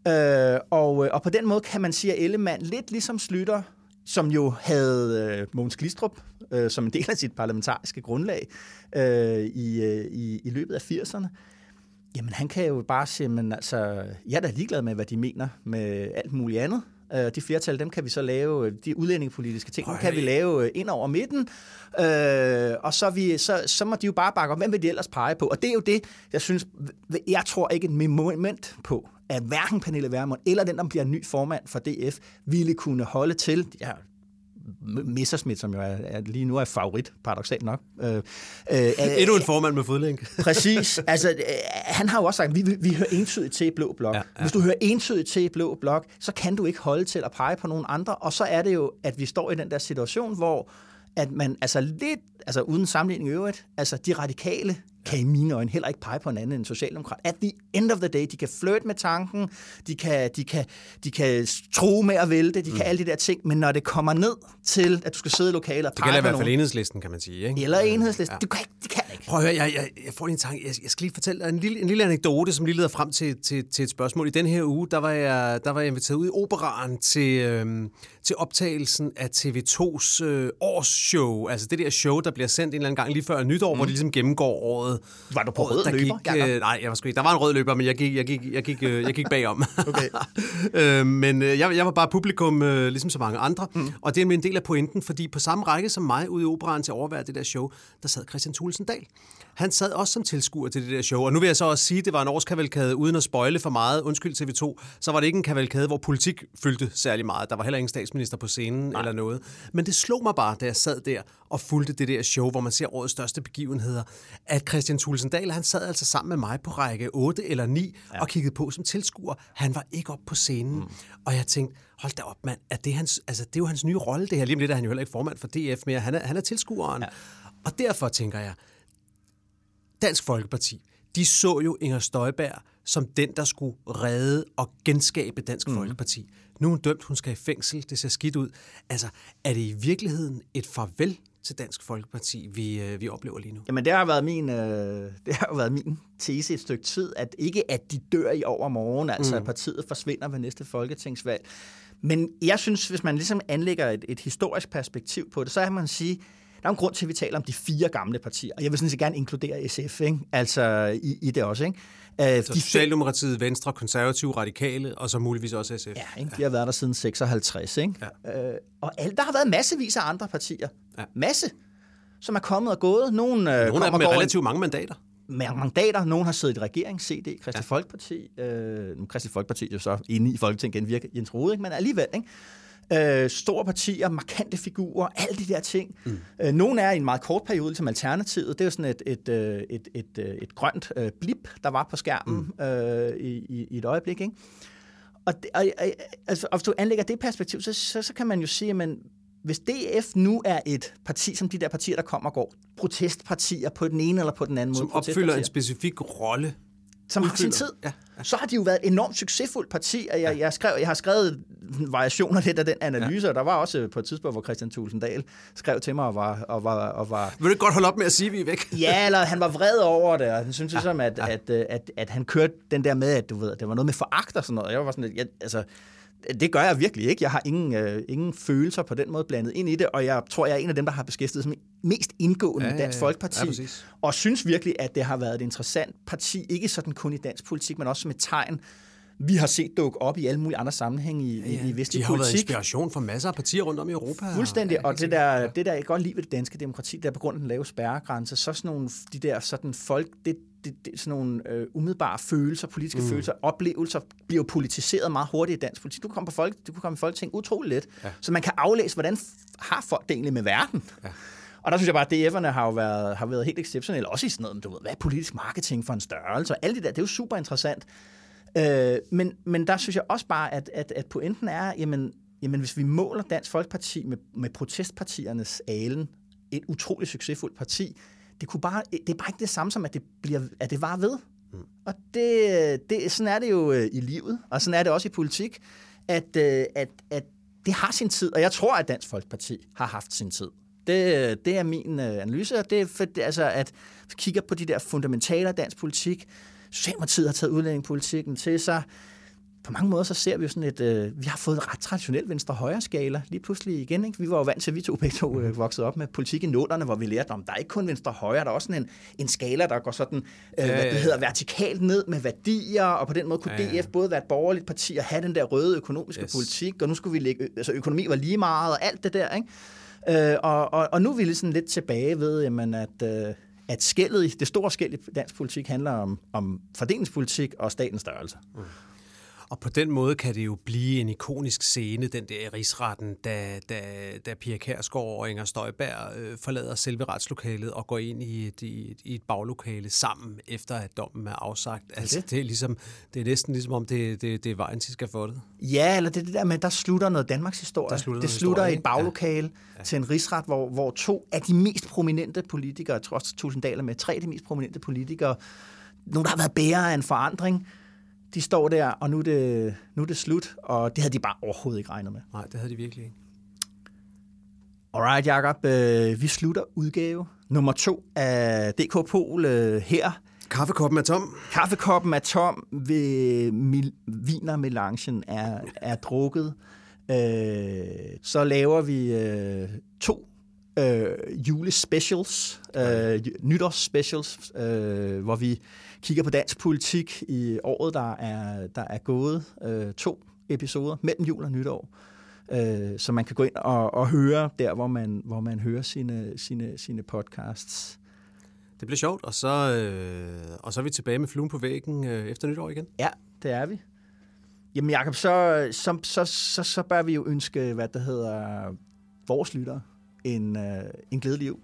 Øh, og, og på den måde kan man sige, at Ellemann lidt ligesom Slytter, som jo havde øh, Mogens Glistrup øh, som en del af sit parlamentariske grundlag øh, i, øh, i, i løbet af firserne, jamen han kan jo bare sige, men altså, jeg er da ligeglad med, hvad de mener med alt muligt andet. Øh, de flertal, dem kan vi så lave, de udlændingepolitiske ting, dem kan vi lave ind over midten, øh, og så, vi, så, så må de jo bare bakke op, hvem vil de ellers pege på? Og det er jo det, jeg synes, jeg tror ikke et moment på, at hverken Pernille Vermund eller den, der bliver ny formand for D F, ville kunne holde til, ja, Messerschmidt, som jo er, er, lige nu er favorit, paradoksalt nok. Øh, øh, Endnu en formand med fodlænke. Præcis. Altså, øh, han har jo også sagt, vi, vi, vi hører entydigt til blå blok. Ja, ja. Hvis du hører entydigt til blå blok, så kan du ikke holde til at pege på nogen andre, og så er det jo, at vi står i den der situation, hvor at man altså lidt, altså uden sammenligning i øvrigt, altså de radikale kan i mine øjne heller ikke pege på en anden end en socialdemokrat. At the end of the day, de kan flirte med tanken, de kan, de kan, de kan tro med at vælte, de mm. kan alle de der ting, men når det kommer ned til, at du skal sidde i lokaler og pege på nogen. Det gælder i hvert fald Enhedslisten, kan man sige. Ikke? Eller Enhedslisten. Ja. Du kan ikke, de kan ikke. Prøv at høre, jeg, jeg, jeg får lige en tanke. Jeg, jeg skal lige fortælle dig en lille, en lille anekdote, som lige leder frem til, til, til et spørgsmål. I den her uge, der var jeg, der var jeg inviteret ud i operaren til, øhm, til optagelsen af T V to's øh, årsshow. Altså det der show, der bliver sendt en eller anden gang lige før nytår, mm. hvor de ligesom gennemgår året. Var du på rød der løber? Gik, øh, nej, jeg var sgu ikke. Der var en rød løber, men jeg gik, jeg gik, jeg gik, øh, jeg gik bagom. Okay. øh, men øh, jeg, jeg var bare publikum, øh, ligesom så mange andre. Mm. Og det er en del af pointen, fordi på samme række som mig ude i operaen til at overvære det der show, der sad Kristian Thulesen Dahl. Han sad også som tilskuer til det der show. Og nu vil jeg så også sige, at det var en årskavalkade uden at spoile for meget. Undskyld T V to, så var det ikke en kavalkade, hvor politik fyldte særlig meget. Der var heller ingen statsminister på scenen nej. Eller noget. Men det slog mig bare, da jeg sad der og fulgte det der show, hvor man ser årets største begivenheder, at Kristian Thulesen Dahl, han sad altså sammen med mig på række otte eller ni ja. Og kiggede på som tilskuer. Han var ikke op på scenen. Mm. Og jeg tænkte, hold da op mand, at det, hans, altså, det er jo hans nye rolle det her. Lige om lidt er han jo heller ikke formand for D F mere. Han er, han er tilskueren. Ja. Og derfor tænker jeg, Dansk Folkeparti, de så jo Inger Støjberg som den, der skulle redde og genskabe Dansk mm. Folkeparti. Nu er hun dømt, hun skal i fængsel, det ser skidt ud. Altså, er det i virkeligheden et farvel til Dansk Folkeparti, vi, vi oplever lige nu? Jamen, det har været min, øh, det har været min tese et stykke tid, at ikke at de dør i overmorgen, altså mm. at partiet forsvinder ved næste folketingsvalg. Men jeg synes, hvis man ligesom anlægger et, et historisk perspektiv på det, så kan man sige, der er en grund til, at vi taler om de fire gamle partier, og jeg vil sådan set gerne inkludere S F, ikke? Altså i, i det også. Ikke? Øh, så de Socialdemokratiet, Venstre, Konservative, Radikale, og så muligvis også S F. Ja, ikke? De har været der siden seksoghalvtreds. Ikke? Ja. Øh, og alle, der har været massevis af andre partier. Ja. Masse, som er kommet og gået. Nogle, Nogle af dem er med relativt mange mandater. Med mandater. Nogen har siddet i regering, C D, Kristelig ja. Folkeparti. Øh, nu Kristelig Folkeparti er jo så inde i Folketinget genvirket Jens Rode, ikke? Men alligevel, ikke? Øh, store partier, markante figurer, alle de der ting. Mm. Øh, nogle er i en meget kort periode, som Alternativet. Det er jo sådan et, et, et, et, et, et grønt øh, blip, der var på skærmen mm. øh, i, i et øjeblik. Ikke? Og, det, og, og altså, hvis du anlægger det perspektiv, så, så, så kan man jo sige, at hvis D F nu er et parti, som de der partier, der kommer og går, protestpartier på den ene eller på den anden som måde. Som opfylder en specifik rolle. Som har sin tid. Ja, ja. Så har de jo været et enormt succesfuldt parti, og jeg, jeg, skrev, jeg har skrevet variationer lidt af den analyse, ja. Og der var også på et tidspunkt, hvor Kristian Thulesen Dahl skrev til mig og var... Og var, og var vil du ikke godt holde op med at sige, vi er væk? Ja, eller han var vred over det, og han syntes ja, ligesom, at, ja. at, at, at, at han kørte den der med, at du ved, at det var noget med foragt og sådan noget. Jeg var sådan lidt, jeg, altså, det gør jeg virkelig ikke. Jeg har ingen, øh, ingen følelser på den måde blandet ind i det, og jeg tror, jeg er en af dem, der har beskæftiget sig mest indgående ja, ja, ja. Dansk Folkeparti, ja, og synes virkelig, at det har været et interessant parti, ikke sådan kun i dansk politik, men også som et tegn, vi har set dukke op i alle mulige andre sammenhænge i, ja, ja. i vestlig politik. De har været inspiration for masser af partier rundt om i Europa. Fuldstændig, og, ja, og det, der, ja. det der, jeg godt lide ved det danske demokrati, der på grund af den lave spærregrænse, så sådan nogle, de der sådan folk, det Det, det, sådan nogle øh, umiddelbare følelser, politiske mm. følelser, oplevelser, bliver politiseret meget hurtigt i dansk politik. Du kan komme på folk, du kan komme på Folketinget utroligt let, ja. Så man kan aflæse, hvordan f- har folk det egentlig med verden. Ja. Og der synes jeg bare, at D F'erne har jo været, har været helt exceptionelle, også i sådan noget, du ved, hvad er politisk marketing for en størrelse, og alle det der, det er jo super interessant. Øh, men, men der synes jeg også bare, at, at, at pointen er, jamen, jamen hvis vi måler Dansk Folkeparti med, med protestpartiernes alen, et utroligt succesfuldt parti, Det, kunne bare, det er bare ikke det samme som, at det, bliver, at det var ved. Mm. Og det, det, sådan er det jo i livet, og sådan er det også i politik, at, at, at det har sin tid. Og jeg tror, at Dansk Folkeparti har haft sin tid. Det, det er min analyse, og det er for, altså, at vi kigger på de der fundamentaler af dansk politik. Socialdemokratiet har taget udlændingepolitikken til sig. På mange måder så ser vi jo sådan et, øh, vi har fået en ret traditionel venstre-højre-skala lige pludselig igen. Ikke? Vi var jo vant til, at vi to begge to øh, voksede op med politik i nullerne, hvor vi lærte om, der er ikke kun venstre-højre, der er også sådan en, en skala, der går sådan, øh, hvad det hedder, vertikalt ned med værdier, og på den måde kunne ja, ja. D F både være et borgerligt parti og have den der røde økonomiske yes. politik, og nu skulle vi lægge, ø- altså økonomi var lige meget og alt det der, ikke? Øh, og, og, og nu er vi sådan lidt tilbage ved, jamen, at... Øh, at skældet, det store skæld i dansk politik handler om, om fordelingspolitik og statens størrelse. Mm. Og på den måde kan det jo blive en ikonisk scene, den der i Rigsretten, da, da, da Pia Kjærsgaard og Inger Støjberg øh, forlader selve retslokalet og går ind i et, i, et, i et baglokale sammen, efter at dommen er afsagt. Altså, det, det, er, ligesom, det er næsten ligesom om, det, det, det er vejen til skafottet. Ja, eller det er det der med, der slutter noget Danmarks historie. Der slutter det slutter i et baglokale ja. Ja. Til en rigsret, hvor, hvor to af de mest prominente politikere, jeg tror også Thulesen Dahl er med, tre af de mest prominente politikere, nogle, der har været bærere af en forandring, de står der, og nu er, det, nu er det slut, og det havde de bare overhovedet ikke regnet med. Nej, det havde de virkelig ikke. Alright, Jacob, øh, vi slutter udgave nummer to af D K Pol øh, her. Kaffekoppen er tom. Kaffekoppen er tom. Ved Mil- Wiener Melangen er, er drukket. Øh, så laver vi øh, to øh, julespecials, øh, nytårsspecials, øh, hvor vi kigger på dansk politik i året, der er, der er gået øh, to episoder mellem jul og nytår. Øh, så man kan gå ind og, og høre der, hvor man, hvor man hører sine, sine, sine podcasts. Det bliver sjovt, og så, øh, og så er vi tilbage med fluen på væggen øh, efter nytår igen. Ja, det er vi. Jamen Jacob, så, så, så, så, så bør vi jo ønske, hvad det hedder, vores lyttere en, øh, en glædelig jul.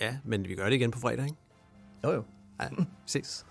Ja, men vi gør det igen på fredag, ikke? Jo jo. Ja, ses.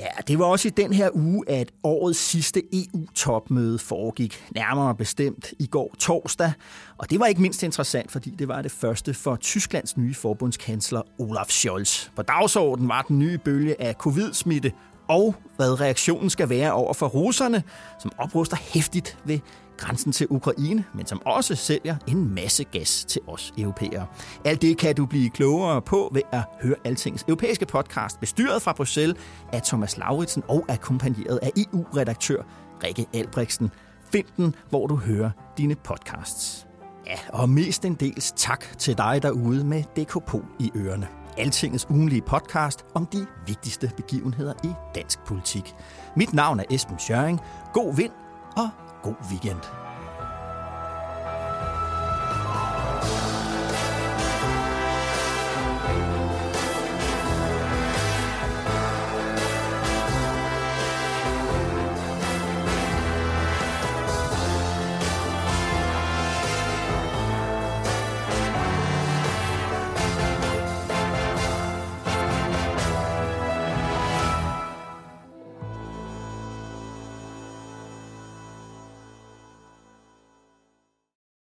Ja, det var også i den her uge, at årets sidste E U-topmøde foregik, nærmere bestemt i går torsdag. Og det var ikke mindst interessant, fordi det var det første for Tysklands nye forbundskansler Olaf Scholz. På dagsordenen var den nye bølge af covid-smitte og hvad reaktionen skal være over for russerne, som opruster heftigt ved grænsen til Ukraine, men som også sælger en masse gas til os europæere. Alt det kan du blive klogere på ved at høre Altingets europæiske podcast, bestyret fra Bruxelles af Thomas Lauritsen og akkompagneret af E U-redaktør Rikke Albrechtsen. Find den, hvor du hører dine podcasts. Ja, og mest en dels tak til dig derude med D K Pol i ørerne. Altingets ugenlige podcast om de vigtigste begivenheder i dansk politik. Mit navn er Esben Schjørring. God vind og god weekend.